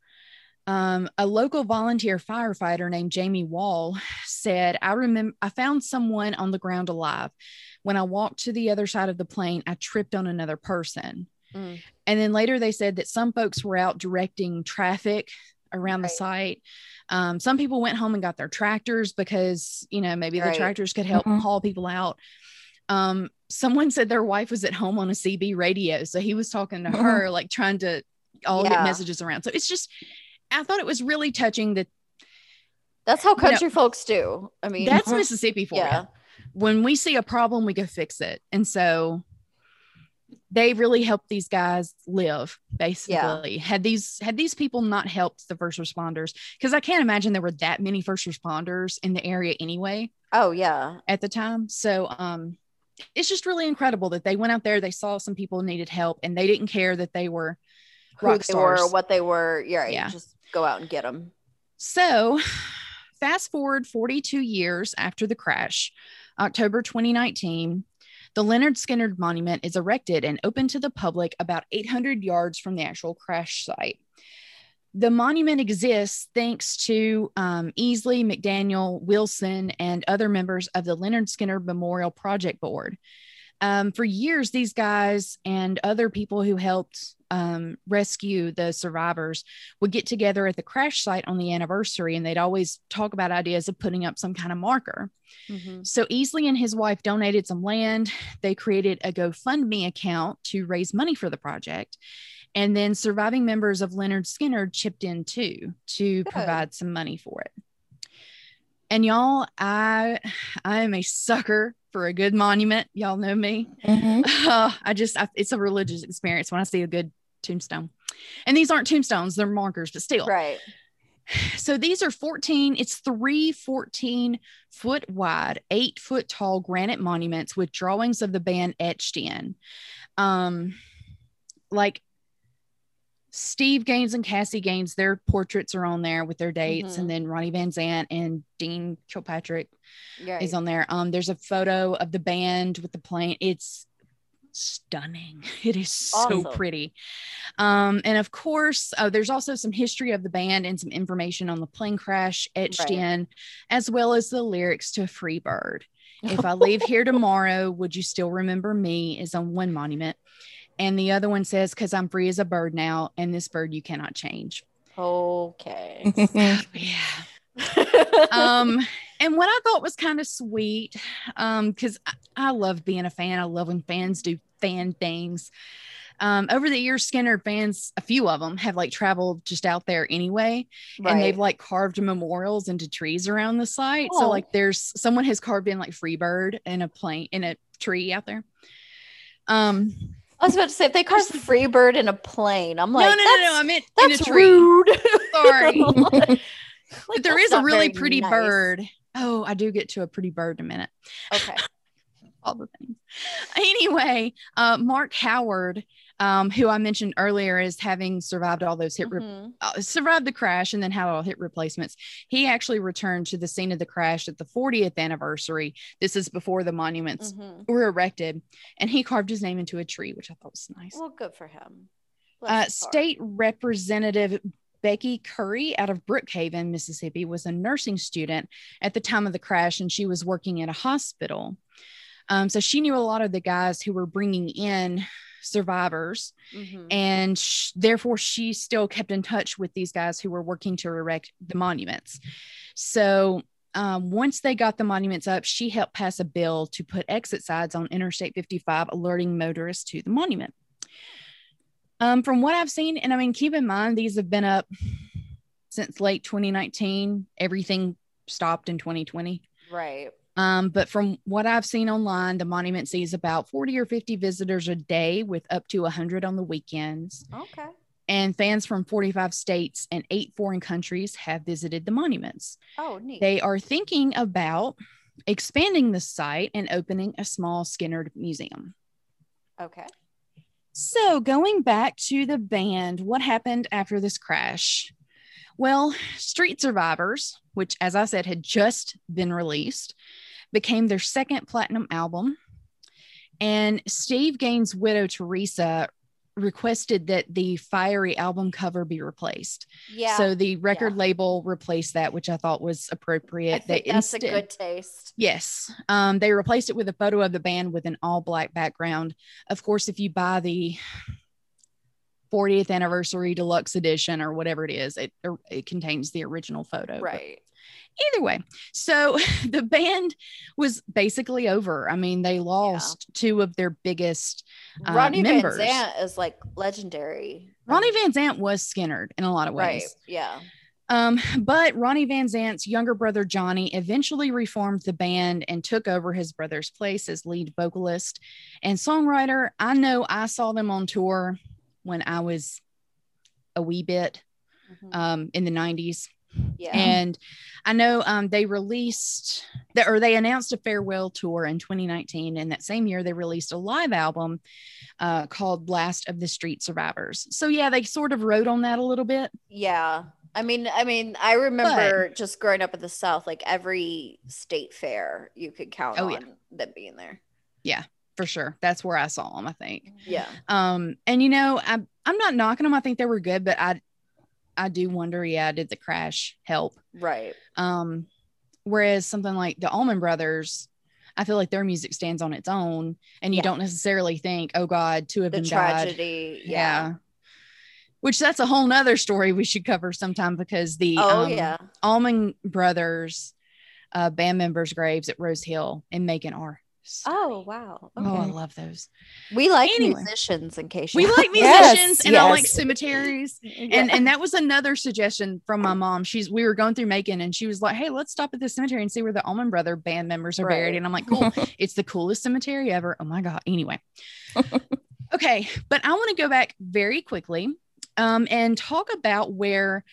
Um, a local volunteer firefighter named Jamie Wall said, I remember I found someone on the ground alive. When I walked to the other side of the plane, I tripped on another person. Mm. And then later they said that some folks were out directing traffic around right. the site. Um, some people went home and got their tractors because, you know, maybe right. the tractors could help mm-hmm. haul people out. Um, someone said their wife was at home on a C B radio. So he was talking to mm-hmm. her, like trying to all yeah. get messages around. So it's just, I thought it was really touching that. That's how country you know, folks do. I mean, that's Mississippi for yeah. you. When we see a problem, we go fix it. And so they really helped these guys live, basically. Yeah. Had these had these people not helped the first responders, because I can't imagine there were that many first responders in the area anyway. Oh, yeah. At the time. So um, it's just really incredible that they went out there, they saw some people needed help, and they didn't care that they were who rock they stars. were, what they were. Yeah, yeah. Just go out and get them. So fast forward forty-two years after the crash, October twenty nineteen, the Lynyrd Skynyrd Monument is erected and open to the public about eight hundred yards from the actual crash site. The monument exists thanks to um, Easley, McDaniel, Wilson, and other members of the Lynyrd Skynyrd Memorial Project Board. Um, for years, these guys and other people who helped um, rescue the survivors would get together at the crash site on the anniversary, and they'd always talk about ideas of putting up some kind of marker. Mm-hmm. So Easley and his wife donated some land. They created a GoFundMe account to raise money for the project. And then surviving members of Lynyrd Skynyrd chipped in too, to Good. provide some money for it. And y'all, I, I am a sucker for a good monument. Y'all know me. Mm-hmm. Uh, I just, I, it's a religious experience when I see a good tombstone, and these aren't tombstones, they're markers, but still. Right. So these are fourteen, it's three fourteen foot wide, eight foot tall granite monuments with drawings of the band etched in. Um, like Steve Gaines and Cassie Gaines, their portraits are on there with their dates. Mm-hmm. And then Ronnie Van Zant and Dean Kilpatrick Yay. is on there. Um, there's a photo of the band with the plane. It's stunning. It is so awesome. Pretty. Um, and of course, uh, there's also some history of the band and some information on the plane crash etched right. in, as well as the lyrics to Free Bird. If I leave here tomorrow, would you still remember me? Is on one monument. And the other one says, because I'm free as a bird now, and this bird you cannot change. Okay. Yeah. um, and what I thought was kind of sweet, um, because I, I love being a fan. I love when fans do fan things. Um, over the years, Skynyrd fans, a few of them have like traveled just out there anyway, right. and they've like carved memorials into trees around the site. Oh. So like there's someone has carved in like Free Bird in a plane in a tree out there. Um. I was about to say, if they carved Free Bird in a plane, I'm like, no, no, no, no, I meant that's in a tree. Rude. Sorry. like, but there is a really pretty nice. Bird. Oh, I do get to a pretty bird in a minute. Okay. All the things. Anyway, uh, Mark Howard, um, who I mentioned earlier as having survived all those hit, re- mm-hmm. uh, survived the crash and then had all hit replacements. He actually returned to the scene of the crash at the fortieth anniversary. This is before the monuments mm-hmm. were erected, and he carved his name into a tree, which I thought was nice. Well, good for him. Uh, State Representative Becky Curry out of Brookhaven, Mississippi, was a nursing student at the time of the crash, and she was working at a hospital. Um, so she knew a lot of the guys who were bringing in survivors, mm-hmm. and sh- therefore she still kept in touch with these guys who were working to erect the monuments. So um, once they got the monuments up, she helped pass a bill to put exit signs on Interstate fifty-five, alerting motorists to the monument. Um, from what I've seen, and I mean, keep in mind, these have been up since late twenty nineteen. Everything stopped in twenty twenty. Right. Um, but from what I've seen online, the monument sees about forty or fifty visitors a day, with up to one hundred on the weekends. Okay. And fans from forty-five states and eight foreign countries have visited the monuments. Oh, neat. They are thinking about expanding the site and opening a small Skynyrd museum. Okay. So going back to the band, what happened after this crash? Well, Street Survivors, which, as I said, had just been released, became their second platinum album. And Steve Gaines' widow, Teresa, requested that the Fiery album cover be replaced. Yeah. So the record yeah. label replaced that, which I thought was appropriate. I think they that's instead, a good taste. Yes. Um, they replaced it with a photo of the band with an all-black background. Of course, if you buy the fortieth anniversary deluxe edition or whatever it is, it it contains the original photo. Right. Either way, so the band was basically over. I mean, they lost yeah. two of their biggest uh, Ronnie members. Ronnie Van Zant is like legendary. Ronnie Van Zant was Skynyrd in a lot of ways. Right. Yeah. Um, but Ronnie Van Zant's younger brother, Johnny, eventually reformed the band and took over his brother's place as lead vocalist and songwriter. I know I saw them on tour when I was a wee bit mm-hmm. um, in the nineties. Yeah. And I know um, they released the, or they announced a farewell tour in twenty nineteen. And that same year, they released a live album uh, called Last of the Street Survivors. So, yeah, they sort of rode on that a little bit. Yeah. I mean, I mean, I remember but, just growing up in the South, like every state fair you could count oh, on yeah. them being there. Yeah, for sure. That's where I saw them, I think. Yeah. Um, and, you know, I, I'm not knocking them. I think they were good, but I I do wonder, yeah, did the crash help? Right. Um, whereas something like the Allman Brothers, I feel like their music stands on its own, and you yeah. don't necessarily think, oh God, two of the them tragedy, died. Yeah. yeah. Which that's a whole nother story we should cover sometime, because the oh, um, yeah. Allman Brothers uh, band members' graves at Rose Hill in Macon are stunning. Oh, wow. Okay. Oh, I love those. We like anyway. musicians in case you we know. like musicians yes, and yes. I like cemeteries. yeah. And and that was another suggestion from my mom. She's we were going through Macon, and she was like, hey, let's stop at this cemetery and see where the Allman Brother band members are right. buried. And I'm like, cool. It's the coolest cemetery ever. Oh my God. Anyway. Okay. But I want to go back very quickly um, and talk about where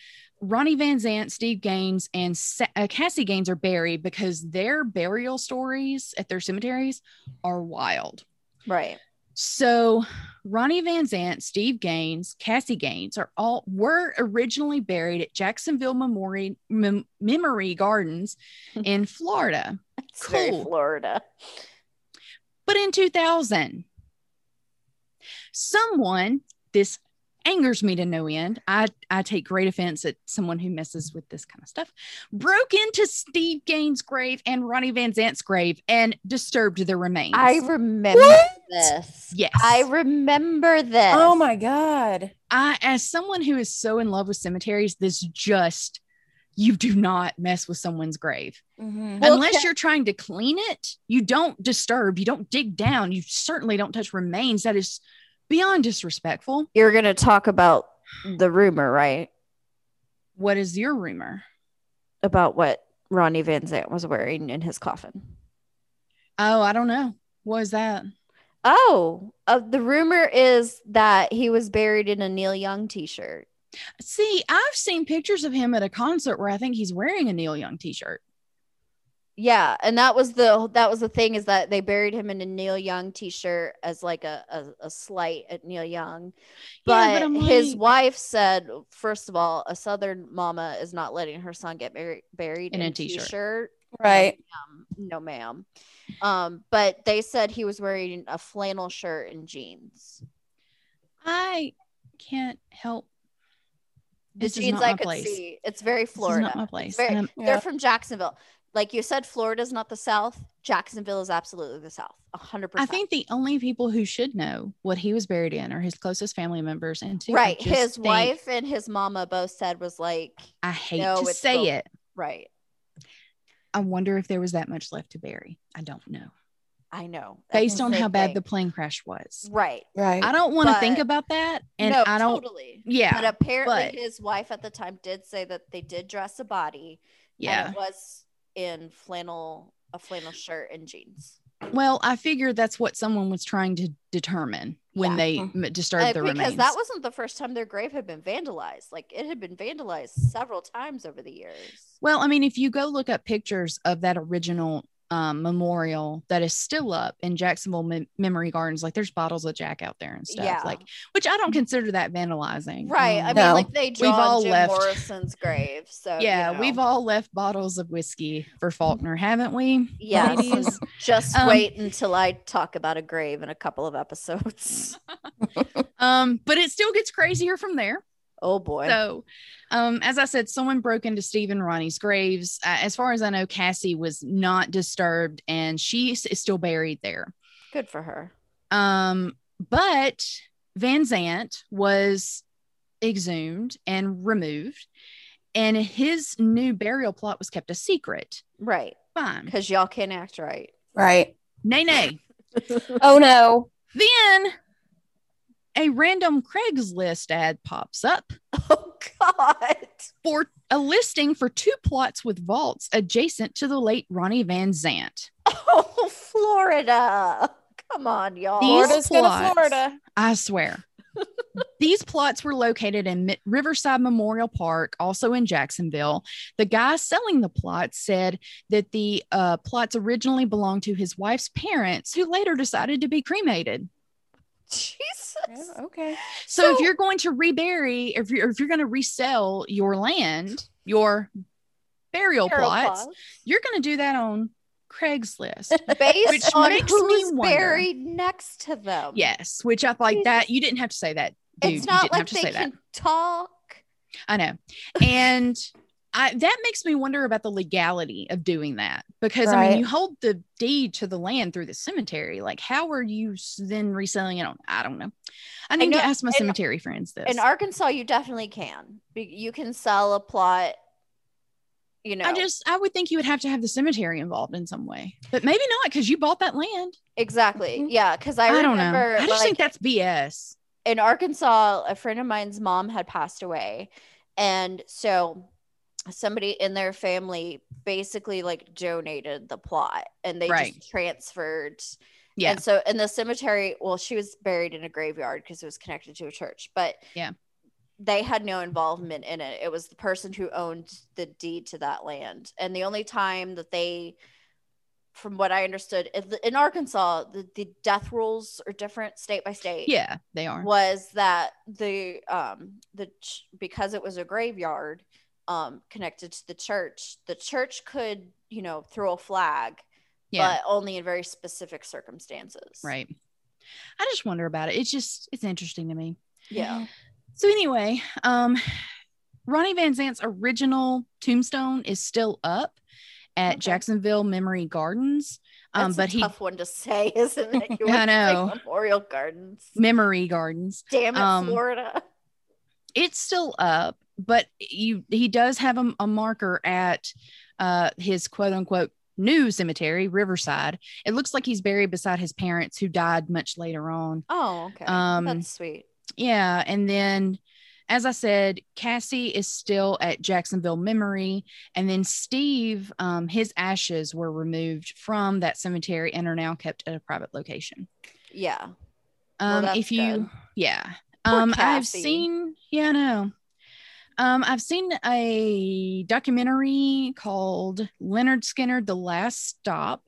Ronnie Van Zant, Steve Gaines, and Sa- uh, Cassie Gaines are buried, because their burial stories at their cemeteries are wild. Right. So Ronnie Van Zant, Steve Gaines, Cassie Gaines are all were originally buried at Jacksonville Memori- Mem- Memory Gardens in Florida. That's cool. Florida. But in two thousand, someone, this angers me to no end. I, I take great offense at someone who messes with this kind of stuff. Broke into Steve Gaines' grave and Ronnie Van Zant's grave and disturbed the remains. I remember what? this. Yes. I remember this. Oh my God. I, as someone who is so in love with cemeteries, this just, you do not mess with someone's grave. Mm-hmm. Unless okay. you're trying to clean it, you don't disturb, you don't dig down, you certainly don't touch remains. That is beyond disrespectful. You're going to talk about the rumor, right? What is your rumor? About what Ronnie Van Zant was wearing in his coffin. Oh, I don't know. What is that? Oh, uh, the rumor is that he was buried in a Neil Young t-shirt. See, I've seen pictures of him at a concert where I think he's wearing a Neil Young t-shirt. Yeah, and that was the that was the thing, is that they buried him in a Neil Young t-shirt as like a a, a slight at Neil Young. But, yeah, but like, his wife said, first of all, a Southern mama is not letting her son get buried buried in, in a t-shirt. t-shirt. Right. Um, no, ma'am. Um, but they said he was wearing a flannel shirt and jeans. I can't help. The this jeans is not I could place. see. It's very Florida. This is not my place. Very, um, they're yeah. from Jacksonville. Like you said, Florida's not the South. Jacksonville is absolutely the South. A hundred percent. I think the only people who should know what he was buried in are his closest family members. And two, right. His think, wife and his mama both said was like, I hate no, to say the, it. Right. I wonder if there was that much left to bury. I don't know. I know. That's based on how bad thing. the plane crash was. Right. Right. I don't want to think about that. And no, I don't. Totally. Yeah. But apparently but, his wife at the time did say that they did dress a body. Yeah. And it was in flannel, a flannel shirt and jeans. Well, I figured that's what someone was trying to determine when yeah. they m- disturbed uh, the remains. Because that wasn't the first time their grave had been vandalized. Like it had been vandalized several times over the years. Well, I mean, if you go look up pictures of that original Um, memorial that is still up in Jacksonville Mem- Memory Gardens, like there's bottles of Jack out there and stuff, yeah. like which I don't consider that vandalizing, right? I mean, no. like they draw we've all Jim left Morrison's grave, so yeah, you know. We've all left bottles of whiskey for Faulkner, haven't we? Yeah, just um, wait until I talk about a grave in a couple of episodes. um, but it still gets crazier from there. Oh boy. So, um, as I said, someone broke into Steve and Ronnie's graves. Uh, as far as I know, Cassie was not disturbed and she is still buried there. Good for her. Um, but Van Zant was exhumed and removed and his new burial plot was kept a secret. Right. Fine. Because y'all can't act right. Right. Nay, nay. Oh no. Then a random Craigslist ad pops up. Oh, God. For a listing for two plots with vaults adjacent to the late Ronnie Van Zant. Oh, Florida. Come on, y'all. These Florida's plots, Florida. I swear. These plots were located in Riverside Memorial Park, also in Jacksonville. The guy selling the plots said that the uh, plots originally belonged to his wife's parents, who later decided to be cremated. Jesus. Yeah, okay. So, so if you're going to rebury, if you're if you're going to resell your land, your burial, burial plots, plots, you're going to do that on Craigslist, based on who's buried next to them. Yes, which I like Jesus. that you didn't have to say that. Dude. It's not you didn't like have to they say can that. talk. I know, and I that makes me wonder about the legality of doing that, because right. I mean, you hold the deed to the land through the cemetery. Like, how are you then reselling it on? I don't know. I need I know, to ask my in, cemetery friends this. In Arkansas, you definitely can. You can sell a plot. You know, I just I would think you would have to have the cemetery involved in some way, but maybe not because you bought that land. Exactly. Mm-hmm. Yeah, because I, I remember, don't know. I just like, think that's B S. In Arkansas, a friend of mine's mom had passed away, and so somebody in their family basically like donated the plot and they right. just transferred. Yeah. And so in the cemetery, well, she was buried in a graveyard because it was connected to a church, but yeah, they had no involvement in it. It was the person who owned the deed to that land. And the only time that they, from what I understood in Arkansas, the, the death rules are different state by state. Yeah, they are. Was that the, um, the, because it was a graveyard, um connected to the church the church could, you know, throw a flag, yeah. but only in very specific circumstances, right? I just wonder about it. It's just, it's interesting to me. Yeah. So anyway, um, Ronnie Van Zant's original tombstone is still up at okay. Jacksonville Memory Gardens. Um, That's but a he, tough one to say, isn't it? You I know. Like Memorial Gardens. Memory Gardens. Damn it, um, Florida. It's still up, but you he does have a, a marker at uh, his quote unquote new cemetery, Riverside. It looks like he's buried beside his parents, who died much later on. Oh, okay. Um, That's sweet. Yeah, and then, as I said, Cassie is still at Jacksonville Memory, and then Steve, um, his ashes were removed from that cemetery and are now kept at a private location. Yeah. Um, well, if you, good. yeah. Um, I've seen, yeah, I know. Um, I've seen a documentary called Lynyrd Skynyrd, The Last Stop.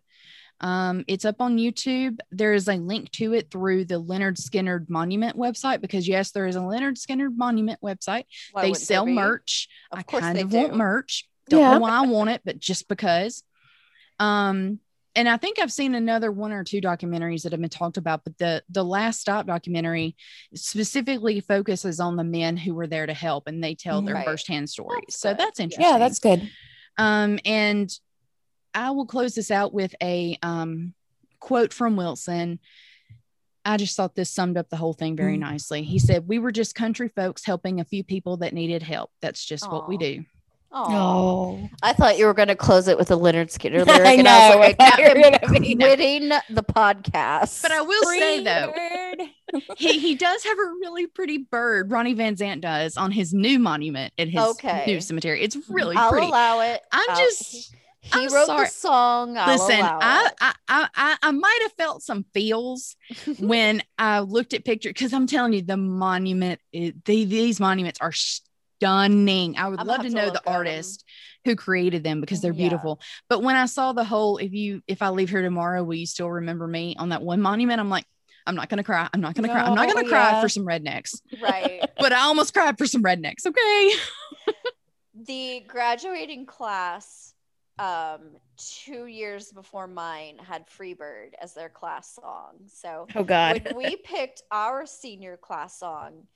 Um, it's up on YouTube. There is a link to it through the Lynyrd Skynyrd Monument website, because yes, there is a Lynyrd Skynyrd Monument website. Why they sell merch. Of I kind of do. want merch. Don't yeah. know why I want it, but just because. Um, and I think I've seen another one or two documentaries that have been talked about, but the, the Last Stop documentary specifically focuses on the men who were there to help, and they tell their right. firsthand stories. That's so good. That's interesting. Yeah, that's good. Um, and I will close this out with a um, quote from Wilson. I just thought this summed up the whole thing very nicely. He said, "We were just country folks helping a few people that needed help. That's just Aww. what we do." Oh, I thought you were going to close it with a Lynyrd Skynyrd lyric, I know. and I was like, "I'm quitting the podcast." But I will Free say though, he he does have a really pretty bird. Ronnie Van Zant does, on his new monument at his okay. new cemetery. It's really I'll pretty. I'll allow it. I'm I'll- just. He I'm wrote sorry. the song. I'll Listen, I, I I I might have felt some feels when I looked at pictures, because I'm telling you, the monument, it, they, these monuments are stunning. I would I'm love to, to know the artist them. who created them, because they're yeah. beautiful. But when I saw the whole, if you if I leave here tomorrow, will you still remember me, on that one monument, I'm like, I'm not going to cry. I'm not going to no, cry. I'm not going to yeah. cry for some rednecks. Right. But I almost cried for some rednecks. Okay. The graduating class um two years before mine had Free Bird as their class song, so oh god when we picked our senior class song,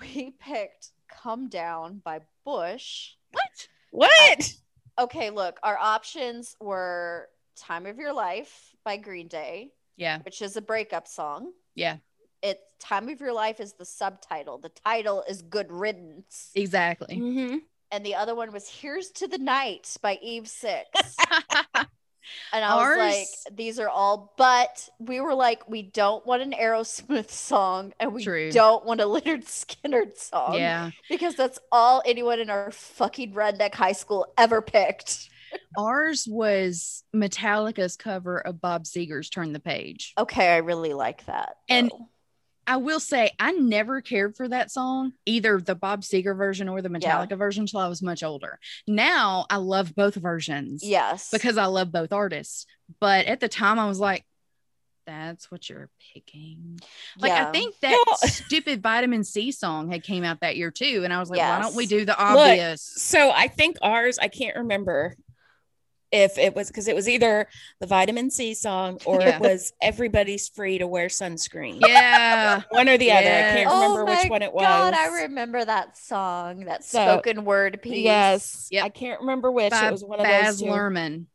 we picked Come Down by Bush. What what I, okay look, our options were Time of Your Life by Green Day, yeah which is a breakup song. yeah It's Time of Your Life is the subtitle. The title is Good Riddance. Exactly. Mm-hmm. And the other one was Here's to the Night by Eve Six. And I Ours? was like, these are all, but we were like, we don't want an Aerosmith song, and we True. don't want a Lynyrd Skynyrd song. Yeah. Because that's all anyone in our fucking redneck high school ever picked. Ours was Metallica's cover of Bob Seger's Turn the Page. Okay, I really like that. And though. I will say, I never cared for that song, either the Bob Seger version or the Metallica yeah. version, until I was much older. Now I love both versions. Yes. Because I love both artists. But at the time I was like, that's what you're picking. Like, yeah. I think that no. stupid Vitamin C song had came out that year too. And I was like, yes. why don't we do the obvious? Look, so I think ours, I can't remember if it was, because it was either the Vitamin C song or yeah. it was Everybody's Free to Wear Sunscreen. Yeah. One or the yeah. other. I can't oh remember which one it was. God, I remember that song, that so, spoken word piece. Yes. Yep. I can't remember which. By it was one of Baz those. Baz Luhrmann,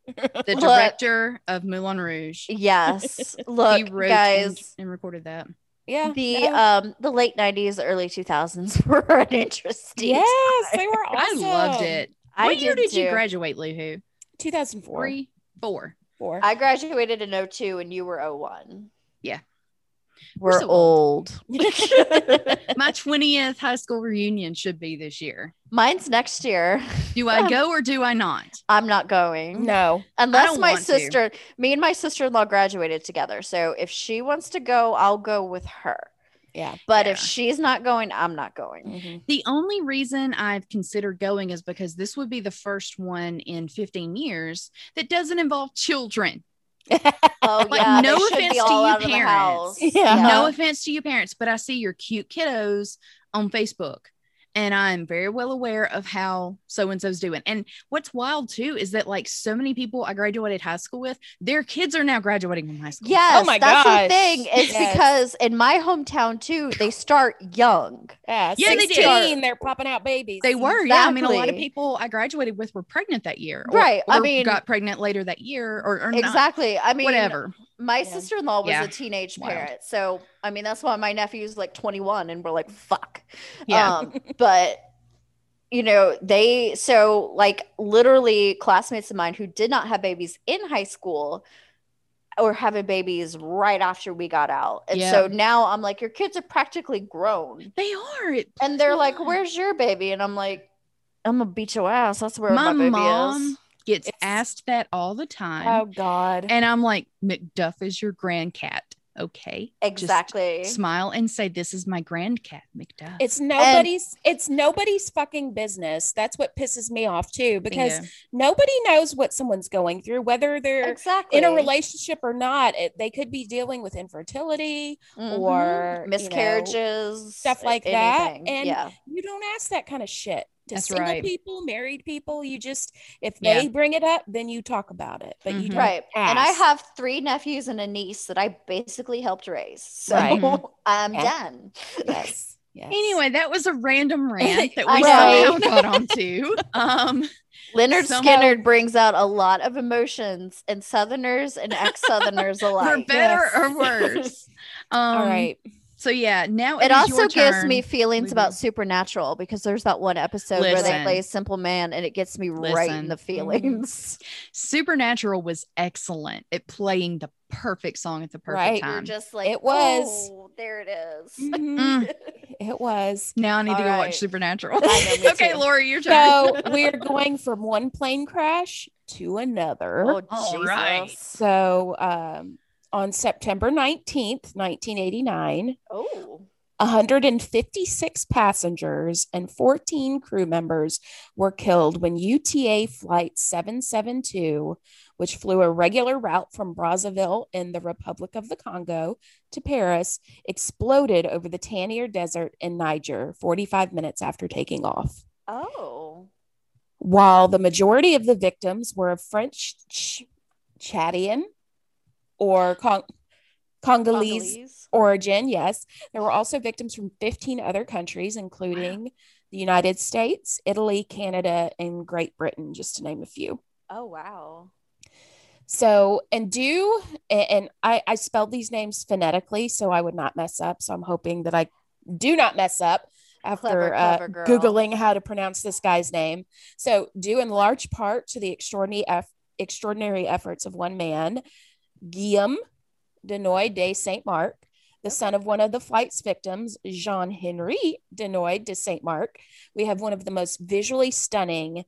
the director of Moulin Rouge. Yes. Look, he wrote guys. And, and recorded that. Yeah. The no. um the late nineties, early two thousands were an interesting. Yes. Time. They were awesome. I loved it. I what year did too. you graduate, Luhu? two thousand four Three, four. Four. I graduated in oh two and you were oh one Yeah. We're, We're so old. old. My twentieth high school reunion should be this year. Mine's next year. Do I go or do I not? I'm not going. No. Unless my sister, to. me and my sister-in-law graduated together. So if she wants to go, I'll go with her. Yeah. But yeah. if she's not going, I'm not going. Mm-hmm. The only reason I've considered going is because this would be the first one in fifteen years that doesn't involve children. Oh, like, yeah. No offense to you parents. Yeah. Yeah. No offense to you parents, but I see your cute kiddos on Facebook. And I'm very well aware of how so-and-so's doing. And what's wild too, is that like so many people I graduated high school with, their kids are now graduating from high school. Yes. Oh my that's gosh. The thing. It's yes. because in my hometown too, they start young. Yeah. yeah sixteen, they did. They're popping out babies. They were. Exactly. Yeah. I mean, a lot of people I graduated with were pregnant that year. Or, right. I or mean, got pregnant later that year or, or exactly. Not. I mean, whatever. My yeah. sister-in-law was yeah. a teenage Wild. parent. So, I mean, that's why my nephew's like twenty-one and we're like, fuck. Yeah. Um, but, you know, they, so like literally classmates of mine who did not have babies in high school or having babies right after we got out. And yeah. so now I'm like, your kids are practically grown. They are. It's and they're fun. Like, where's your baby? And I'm like, I'm going to beat your ass. That's where my, my baby mom- is. Gets it's, asked that all the time. Oh God. And I'm like, McDuff is your grandcat. Okay. Exactly. Just smile and say, this is my grandcat, McDuff. It's nobody's, and- it's nobody's fucking business. That's what pisses me off too, because yeah. nobody knows what someone's going through, whether they're exactly. in a relationship or not. It, they could be dealing with infertility mm-hmm. or miscarrages, you know, stuff like anything. That. And yeah. you don't ask that kind of shit. To That's single right. people, married people, you just, if they yeah. bring it up, then you talk about it. But mm-hmm. you don't right. ask. And I have three nephews and a niece that I basically helped raise. So right. I'm yeah. done. Yes. yes. Anyway, that was a random rant that we somehow got onto. Um, Lynyrd somehow- Skynyrd brings out a lot of emotions in Southerners and ex-Southerners alike. For better yes. or worse. Um, All right. So yeah, now it, it is also gives me feelings we about Supernatural because there's that one episode Listen. where they play Simple Man and it gets me Listen. right in the feelings. Supernatural was excellent at playing the perfect song at the perfect right. time. You're just like, it was. Oh, there it is. Mm-hmm. It was. Now I need All to go right. watch Supernatural. Know, okay, too. Lori, your turn. So we're going from one plane crash to another. Oh, All Jesus. Right. So, um. on September nineteenth, nineteen eighty-nine, oh. one hundred fifty-six passengers and fourteen crew members were killed when U T A Flight seven seventy-two, which flew a regular route from Brazzaville in the Republic of the Congo to Paris, exploded over the Tangier Desert in Niger forty-five minutes after taking off. Oh. While the majority of the victims were of French Ch- Chadian, or Cong- Congolese, Congolese origin, yes. There were also victims from fifteen other countries, including wow. the United States, Italy, Canada, and Great Britain, just to name a few. Oh, wow. So, and do, and, and I, I spelled these names phonetically, so I would not mess up. So I'm hoping that I do not mess up after clever, clever uh, Googling how to pronounce this guy's name. So due in large part to the extraordinary, eff- extraordinary efforts of one man, Guillaume Denoy de Saint-Marc, the son of one of the flight's victims, Jean-Henri Denoy de Saint-Marc, we have one of the most visually stunning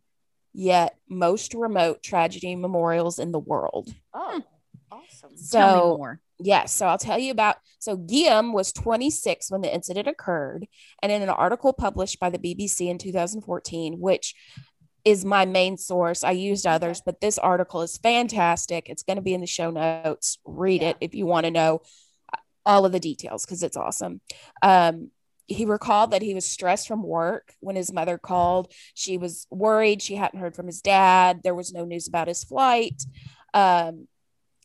yet most remote tragedy memorials in the world. Oh, awesome. So, tell me more. Yes, yeah, so I'll tell you about, so Guillaume was twenty-six when the incident occurred, and in an article published by the B B C in two thousand fourteen, which is my main source. I used others, but this article is fantastic. It's going to be in the show notes. Read yeah. it if you want to know all of the details because it's awesome. Um, he recalled that he was stressed from work when his mother called. She was worried. She hadn't heard from his dad. There was no news about his flight. Um,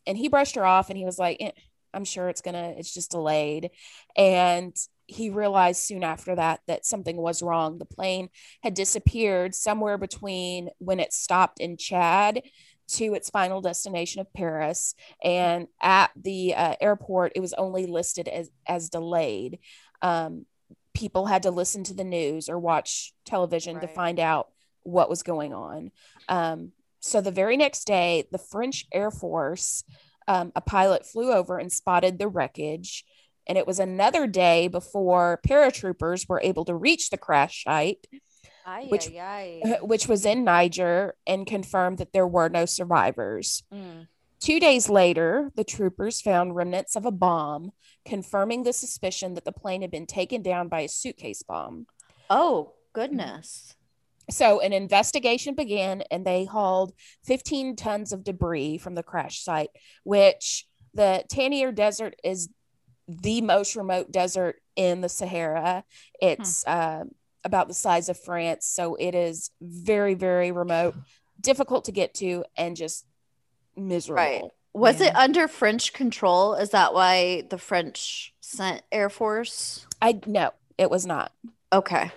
and he brushed her off and he was like, eh, I'm sure it's gonna, it's just delayed. And he realized soon after that, that something was wrong. The plane had disappeared somewhere between when it stopped in Chad to its final destination of Paris. And at the uh, airport, it was only listed as, as delayed. Um, people had to listen to the news or watch television right. to find out what was going on. Um, so the very next day, the French Air Force, um, a pilot flew over and spotted the wreckage. And it was another day before paratroopers were able to reach the crash site, aye, which, aye, aye. which was in Niger, and confirmed that there were no survivors. Mm. Two days later, the troopers found remnants of a bomb, confirming the suspicion that the plane had been taken down by a suitcase bomb. Oh, goodness. So an investigation began, and they hauled fifteen tons of debris from the crash site, which the Tangier Desert is the most remote desert in the Sahara. It's huh. uh, about the size of France. So it is very, very remote, difficult to get to, and just miserable. Right. Was yeah. it under French control? Is that why the French sent Air Force? I no, it was not. Okay.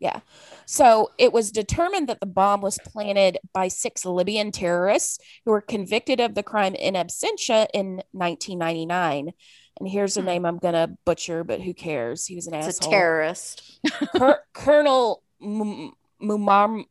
Yeah. So it was determined that the bomb was planted by six Libyan terrorists who were convicted of the crime in absentia in nineteen ninety-nine. And here's a name I'm going to butcher, but who cares? He was an it's asshole. A terrorist. Cur- Colonel M- Muammar.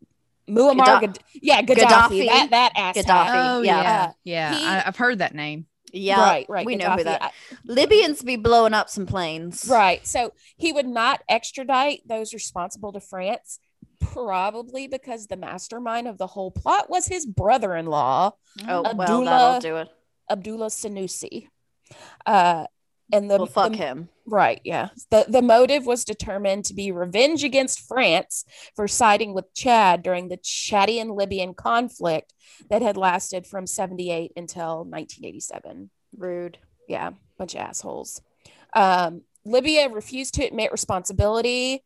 Muammar. Gadda- yeah. Gaddafi. Gaddafi. That, that asshole. Gaddafi. Oh, yeah. Yeah. Uh, yeah. He, I, I've heard that name. Yeah. Right. Right. We Gaddafi. know who that I, Libyans be blowing up some planes. Right. So he would not extradite those responsible to France, probably because the mastermind of the whole plot was his brother-in-law. Oh, Abdullah, well, that'll do it. Abdullah Sanusi. Uh, and the well, fuck the, him. Right. Yeah. The, the motive was determined to be revenge against France for siding with Chad during the Chadian Libyan conflict that had lasted from seventy-eight until nineteen eighty-seven. Rude. Yeah. Bunch of assholes. Um, Libya refused to admit responsibility.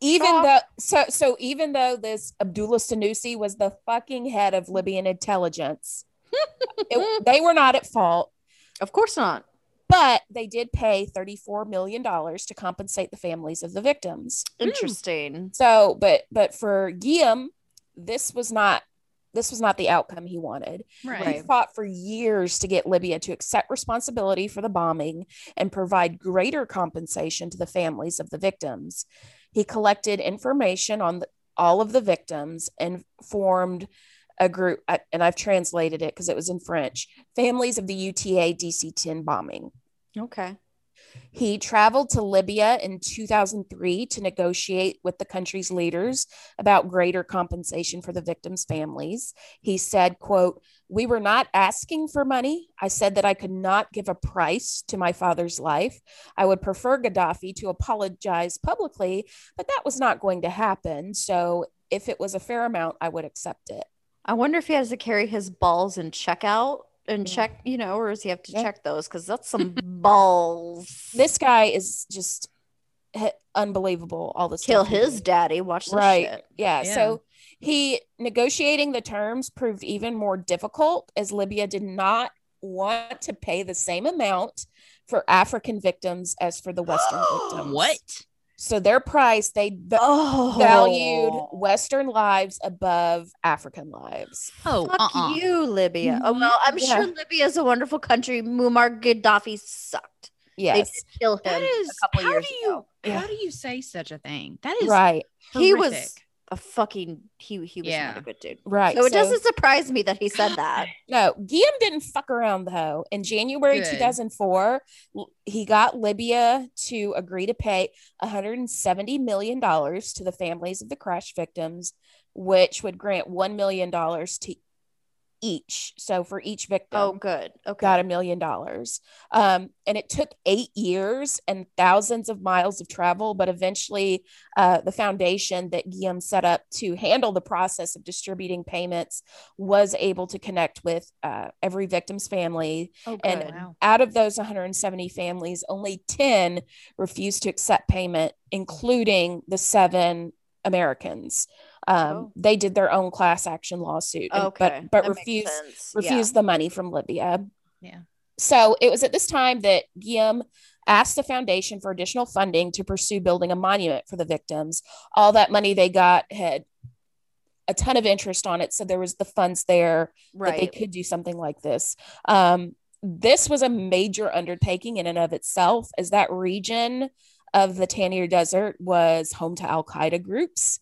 Even Stop. though, so, so even though this Abdullah Sanusi was the fucking head of Libyan intelligence, it, they were not at fault. Of course not. But they did pay thirty-four million dollars to compensate the families of the victims. Interesting. So, but but for Guillaume, this was not this was not the outcome he wanted. Right. He fought for years to get Libya to accept responsibility for the bombing and provide greater compensation to the families of the victims. He collected information on the, all of the victims and formed a group, and I've translated it because it was in French, Families of the U T A D C ten bombing. Okay. He traveled to Libya in two thousand three to negotiate with the country's leaders about greater compensation for the victims' families. He said, quote, "We were not asking for money. I said that I could not give a price to my father's life. I would prefer Gaddafi to apologize publicly, but that was not going to happen. So if it was a fair amount, I would accept it." I wonder if he has to carry his balls and check out and yeah. check, you know, or does he have to yeah. check those? Because that's some balls. This guy is just he- unbelievable. All this kill his daddy. Watch this right. shit. Yeah. yeah. So he negotiating the terms proved even more difficult as Libya did not want to pay the same amount for African victims as for the Western victims. What? So their price, they v- oh. valued Western lives above African lives. Oh, fuck uh-uh. you, Libya. Oh, well, I'm yeah. sure Libya is a wonderful country. Muammar Gaddafi sucked. Yes. They did kill him that is, a couple how years do you, ago. How yeah. do you say such a thing? That is right. horrific. He was a fucking, he, he was yeah. not a good dude. Right. So, so it doesn't surprise me that he said God. that. No, Guillaume didn't fuck around though. In January good. two thousand four, he got Libya to agree to pay one hundred seventy million dollars to the families of the crash victims, which would grant one million dollars to each. So for each victim. Oh, good. Okay. Got a million dollars. Um, and it took eight years and thousands of miles of travel. But eventually uh, the foundation that Guillaume set up to handle the process of distributing payments was able to connect with uh, every victim's family. Oh, good. And wow. out of those one hundred seventy families, only ten refused to accept payment, including the seven Americans. Um, oh. They did their own class action lawsuit, and, okay. but but refused refused yeah. the money from Libya. Yeah. So it was at this time that Guillaume asked the foundation for additional funding to pursue building a monument for the victims. All that money they got had a ton of interest on it, so there was the funds there right. that they could do something like this. Um, this was a major undertaking in and of itself, as that region of the Tanir Desert was home to Al-Qaeda groups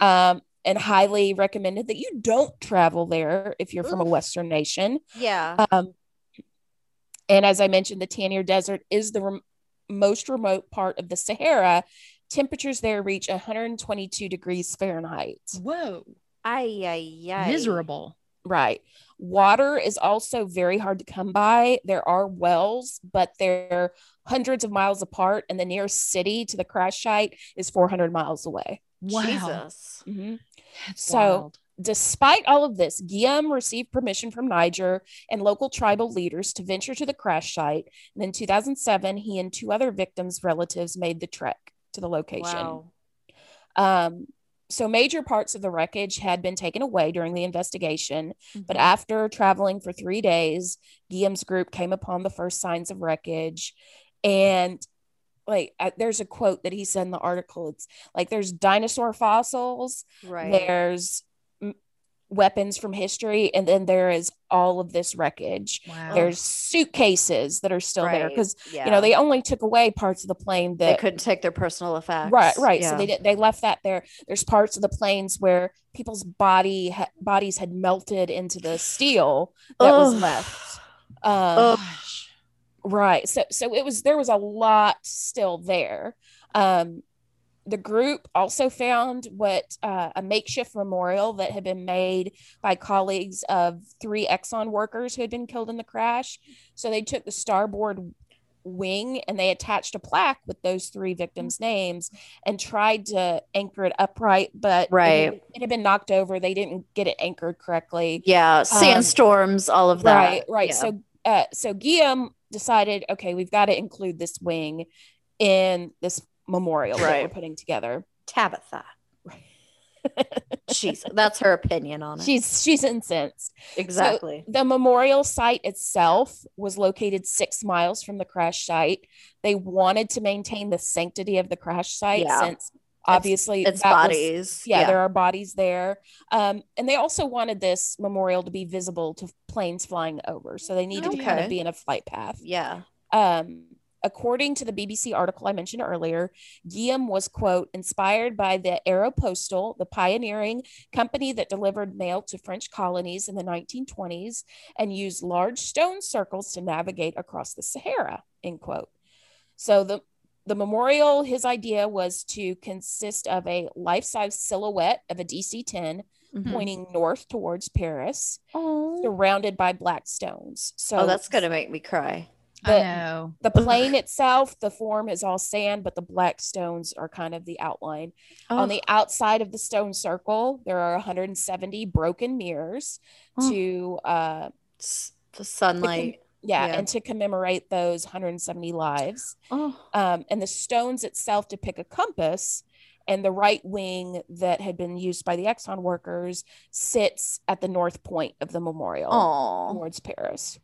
um, and highly recommended that you don't travel there if you're Oof. from a Western nation. Yeah. Um, and as I mentioned, the Tanir Desert is the re- most remote part of the Sahara. Temperatures there reach one hundred twenty-two degrees Fahrenheit. Whoa. Ay, ay, ay. Miserable. Right. Water is also very hard to come by. There are wells, but they're hundreds of miles apart, and the nearest city to the crash site is four hundred miles away. Wow. Jesus. Mm-hmm. So wild. Despite all of this, Guillaume received permission from Niger and local tribal leaders to venture to the crash site. And in two thousand seven, he and two other victims' relatives made the trek to the location. Wow. Um, so major parts of the wreckage had been taken away during the investigation, mm-hmm. but after traveling for three days, Guillaume's group came upon the first signs of wreckage. And like, I, there's a quote that he said in the article. It's like, there's dinosaur fossils, right. there's m- weapons from history. And then there is all of this wreckage. Wow. There's suitcases that are still right. there. Cause yeah. you know, they only took away parts of the plane that they couldn't take their personal effects. Right. Right. Yeah. So they did, they left that there. There's parts of the planes where people's body ha- bodies had melted into the steel that Ugh. was left. Um, Right. So, so it was, there was a lot still there. Um, the group also found what, uh, a makeshift memorial that had been made by colleagues of three Exxon workers who had been killed in the crash. So they took the starboard wing and they attached a plaque with those three victims' names and tried to anchor it upright, but right. it, it had been knocked over. They didn't get it anchored correctly. Yeah. Sandstorms, um, all of that. Right. Right. Yeah. So, uh, so Guillaume decided, okay, we've got to include this wing in this memorial right. that we're putting together. Tabitha. She's that's her opinion on it. She's she's incensed. Exactly. So the memorial site itself was located six miles from the crash site. They wanted to maintain the sanctity of the crash site yeah. since obviously it's, it's bodies. Was, yeah, yeah, there are bodies there. Um, and they also wanted this memorial to be visible to planes flying over. So they needed okay. to kind of be in a flight path. Yeah. Um, according to the B B C article I mentioned earlier, Guillaume was, quote, inspired by the Aeropostal, the pioneering company that delivered mail to French colonies in the nineteen twenties and used large stone circles to navigate across the Sahara, end quote. So the The memorial, his idea was to consist of a life-size silhouette of a D C ten mm-hmm. pointing north towards Paris, Aww. surrounded by black stones. So oh, that's going to make me cry. The, I know. The plane itself, the form is all sand, but the black stones are kind of the outline. Oh. On the outside of the stone circle, there are one hundred seventy broken mirrors oh. to uh, the sunlight. To con- Yeah, yeah, and to commemorate those one hundred seventy lives. Oh. Um, and the stones itself depict a compass, and the right wing that had been used by the Exxon workers sits at the north point of the memorial Aww. towards Paris.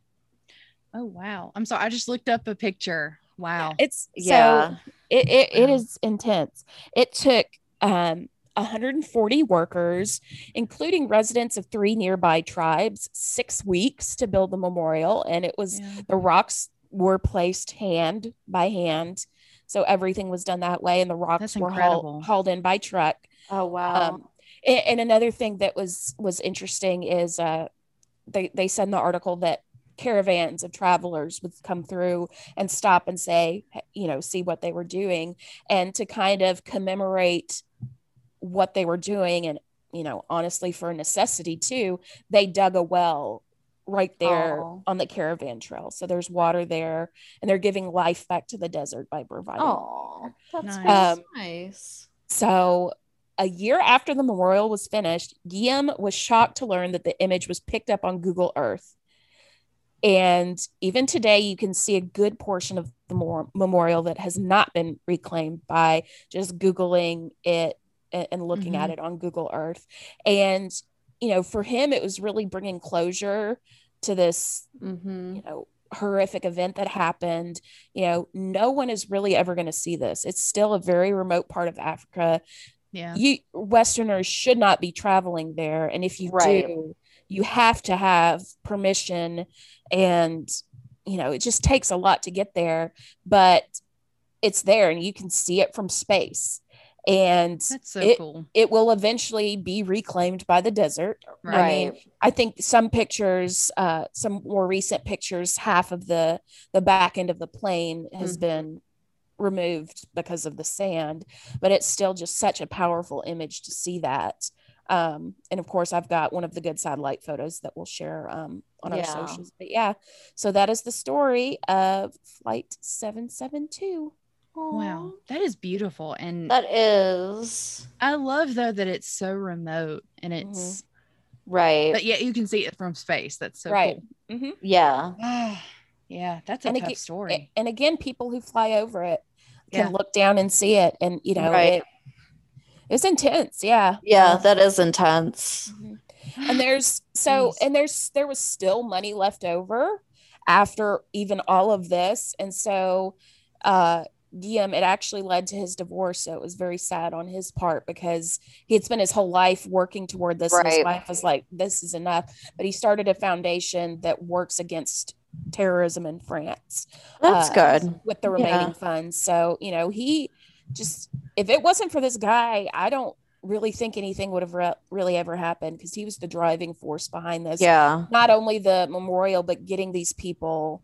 Oh, wow. I'm sorry. I just looked up a picture. Wow. It's yeah. So it, it, it wow. is intense. It took um, one hundred forty workers, including residents of three nearby tribes, six weeks to build the memorial. And it was yeah. the rocks were placed hand by hand. So everything was done that way. And the rocks That's were haul, hauled in by truck. Oh, wow. Um, and, and another thing that was, was interesting is uh, they, they said in the article that caravans of travelers would come through and stop and say, you know, see what they were doing. And to kind of commemorate what they were doing, and you know, honestly, for necessity too, they dug a well right there Aww. on the caravan trail, so there's water there, and they're giving life back to the desert by providing. Oh, that's nice. Um, nice. So, a year after the memorial was finished, Guillaume was shocked to learn that the image was picked up on Google Earth, and even today, you can see a good portion of the mor- memorial that has not been reclaimed by just Googling it and looking mm-hmm. at it on Google Earth. And, you know, for him, it was really bringing closure to this, mm-hmm. you know, horrific event that happened. You know, no one is really ever going to see this. It's still a very remote part of Africa. Yeah. You Westerners should not be traveling there. And if you right. do, you have to have permission, and, you know, it just takes a lot to get there, but it's there and you can see it from space. And That's so it, cool. it will eventually be reclaimed by the desert. Right. I mean, I think some pictures, uh, some more recent pictures, half of the, the back end of the plane has mm-hmm. been removed because of the sand, but it's still just such a powerful image to see that. Um, and of course, I've got one of the good satellite photos that we'll share um, on yeah. our socials. But yeah, so that is the story of Flight seven seventy-two. Wow, that is beautiful. And that is, I love though that it's so remote and it's mm-hmm. right, but yet you can see it from space. That's so right. cool. Mm-hmm. Yeah, yeah, that's a and tough again, story. And again, people who fly over it can yeah. look down and see it, and you know, right. it, It's intense. Yeah. Yeah, that is intense. Mm-hmm. And there's so Jeez. and there's there was still money left over after even all of this. And so uh Guillaume, it actually led to his divorce. So it was very sad on his part because he had spent his whole life working toward this. Right. And his wife was like, this is enough. But he started a foundation that works against terrorism in France. That's uh, good. With the remaining yeah. funds. So, you know, he just, if it wasn't for this guy, I don't really think anything would have re- really ever happened, because he was the driving force behind this. Yeah. Not only the memorial, but getting these people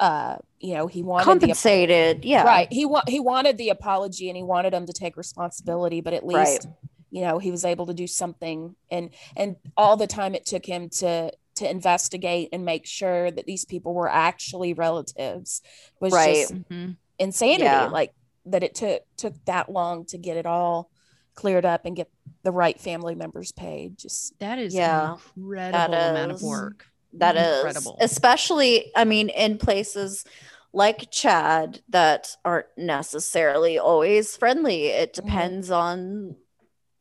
Uh, you know, he wanted compensated. The, yeah, right. He wa- he wanted the apology, and he wanted him to take responsibility. But at least, right. you know, he was able to do something. And and all the time it took him to to investigate and make sure that these people were actually relatives was right. just mm-hmm. insanity. Yeah. Like that, it took took that long to get it all cleared up and get the right family members paid. Just that is yeah, an incredible that amount is. of work. That Incredible. is, especially, I mean, in places like Chad that aren't necessarily always friendly. It depends mm-hmm. on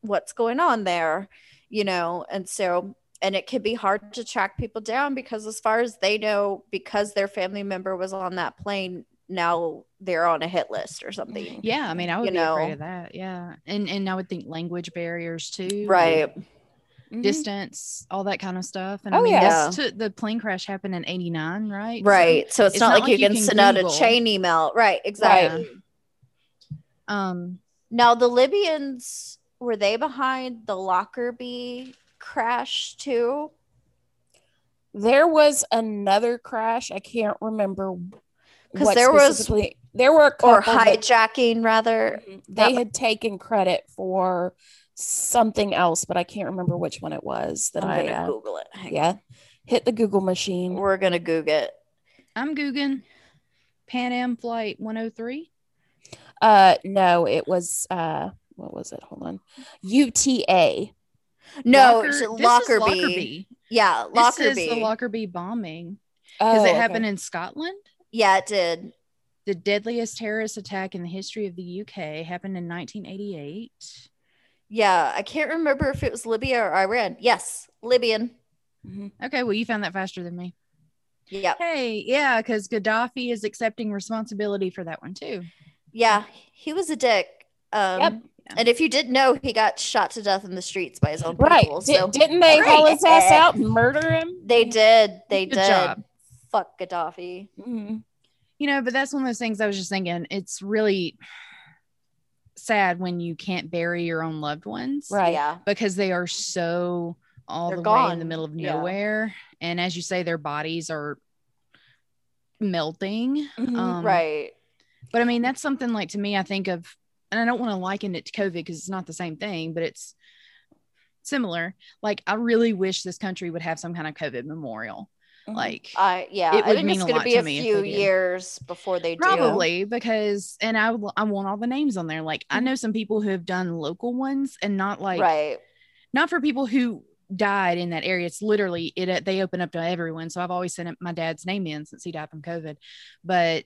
what's going on there, you know, and so, and it can be hard to track people down, because as far as they know, because their family member was on that plane, now they're on a hit list or something. Yeah. I mean, I would you be know? afraid of that. Yeah. And, and I would think language barriers too. Right. Like, Mm-hmm. distance, all that kind of stuff. And oh, I mean, yeah. this took, the plane crash happened in eighty-nine, right? Right. So, so it's, it's not, not like, like you can, can send Google. out a chain email. Right. Exactly. Right. Um, now the Libyans, were they behind the Lockerbie crash too? There was another crash. I can't remember. Because there was, there were, a couple or hijacking that, rather. They that, had taken credit for something else, but I can't remember which one it was. That I'm, I'm gonna Google it. Hang yeah, on. Hit the Google machine. We're gonna Google it. I'm googling Pan Am Flight one oh three. Uh, no, it was uh, what was it? Hold on, U T A. No, Locker, Lockerbie. Lockerbie. Yeah, Lockerbie. This is the Lockerbie bombing. Because oh, it okay. happened in Scotland. Yeah, it did. The deadliest terrorist attack in the history of the U K happened in nineteen eighty-eight. Yeah, I can't remember if it was Libya or Iran. Yes, Libyan. Mm-hmm. Okay, well, you found that faster than me. Yeah. Hey, yeah, because Gaddafi is accepting responsibility for that one, too. Yeah, he was a dick. Um, yep. And if you didn't know, he got shot to death in the streets by his own right. people. So. D- didn't they haul right. his ass out and murder him? They did. They Good did. Job. Fuck Gaddafi. Mm-hmm. You know, but that's one of those things I was just thinking. It's really... sad when you can't bury your own loved ones, right? Yeah, because they are so all They're the gone. way in the middle of nowhere, yeah. and as you say, their bodies are melting, mm-hmm. um, right? But I mean, that's something like, to me, I think of, and I don't want to liken it to COVID because it's not the same thing, but it's similar. Like, I really wish this country would have some kind of COVID memorial. Like, uh, yeah, it would I think mean it's going to be a few years before they do. Probably because, and I, I want all the names on there. Like, mm-hmm. I know some people who have done local ones, and not like, right. not for people who died in that area. It's literally it. They open up to everyone. So I've always sent my dad's name in since he died from COVID, but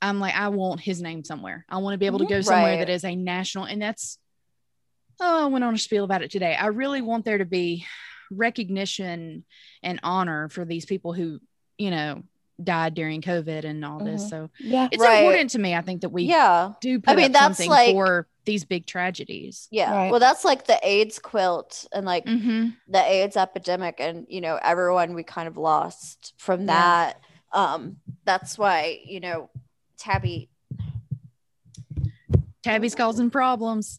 I'm like, I want his name somewhere. I want to be able mm-hmm. to go somewhere right. that is a national. And that's, oh, I went on a spiel about it today. I really want there to be recognition and honor for these people who, you know, died during COVID and all this. Mm-hmm. So yeah, it's right. important to me. I think that we yeah. do put I mean, up that's something like, for these big tragedies. Yeah. Right. Well, that's like the AIDS quilt and like mm-hmm. the AIDS epidemic and, you know, everyone we kind of lost from that. Yeah. Um, that's why, you know, Tabby. Tabby's causing problems.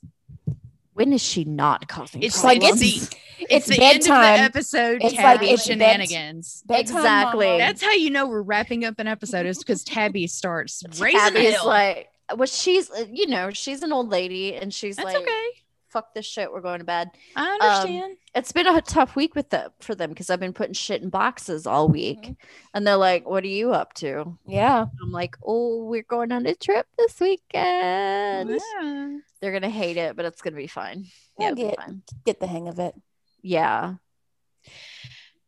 When is she not coughing? It's problems? like it's the, it's, it's the end of the episode. It's Tabby like it's shenanigans. Bed, exactly. Mom. That's how you know we're wrapping up an episode, is because Tabby starts raising Tabby's hell. Like, well, she's you know she's an old lady, and she's That's like, okay. fuck this shit. We're going to bed. I understand. Um, it's been a tough week with them for them because I've been putting shit in boxes all week, mm-hmm. and they're like, "What are you up to?" Yeah, I'm like, "Oh, we're going on a trip this weekend." Yeah. They're going to hate it, but it's going to be fine. Yeah, get, fine. Get the hang of it. Yeah.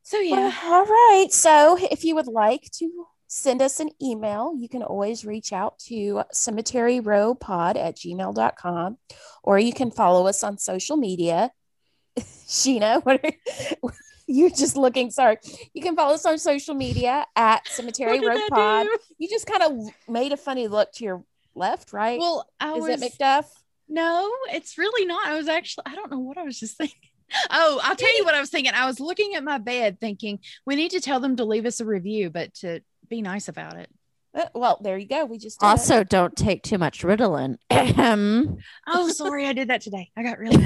So, yeah. Well, all right. So if you would like to send us an email. You can always reach out to cemeteryrowpod at gmail dot com, or you can follow us on social media. Sheena, what are, you're just looking, sorry. You can follow us on social media at Cemetery Row Pod. You just kind of made a funny look to your left, right? Well, I was, is it McDuff? No, it's really not. I was actually, I don't know what I was just thinking. Oh, I'll tell you what I was thinking. I was looking at my bed thinking, we need to tell them to leave us a review, but to be nice about it. Well, there you go. We just did also it. Don't take too much Ritalin. Oh, sorry. I did that today. I got really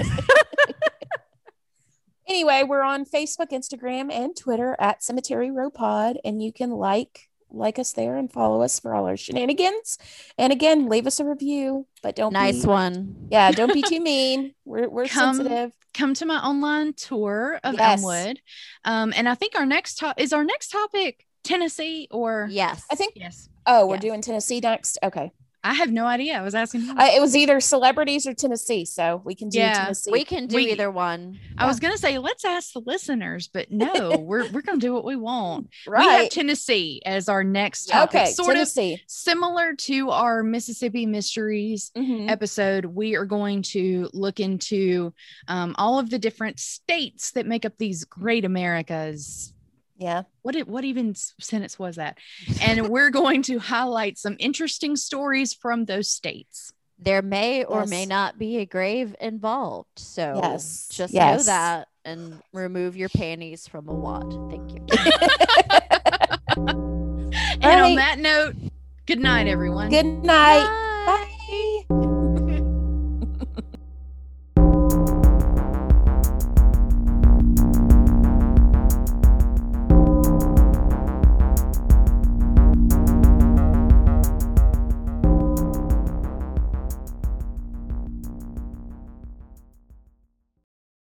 Anyway, we're on Facebook, Instagram, and Twitter at Cemetery Row Pod, and you can like like us there and follow us for all our shenanigans. And again, leave us a review, but don't nice be, one. Yeah, don't be too mean. We're we're come, sensitive. Come to my online tour of yes. Elmwood, um, and I think our next top is our next topic Tennessee or yes, I think yes. Oh, we're yes. doing Tennessee next. Okay. I have no idea. I was asking. You. Uh, it was either celebrities or Tennessee, so we can do yeah, Tennessee. We can do we, either one. I yeah. was going to say let's ask the listeners, but no, we're we're going to do what we want. Right. We have Tennessee as our next topic. Okay, sort Tennessee. Of similar to our Mississippi Mysteries mm-hmm. episode. We are going to look into um, all of the different states that make up these great Americas. Yeah. What it, what even sentence was that? And we're going to highlight some interesting stories from those states. There may or yes. may not be a grave involved. So yes. just yes. know that and remove your panties from a wad. Thank you. And right. on that note, good night, everyone. Good night. Bye. Bye.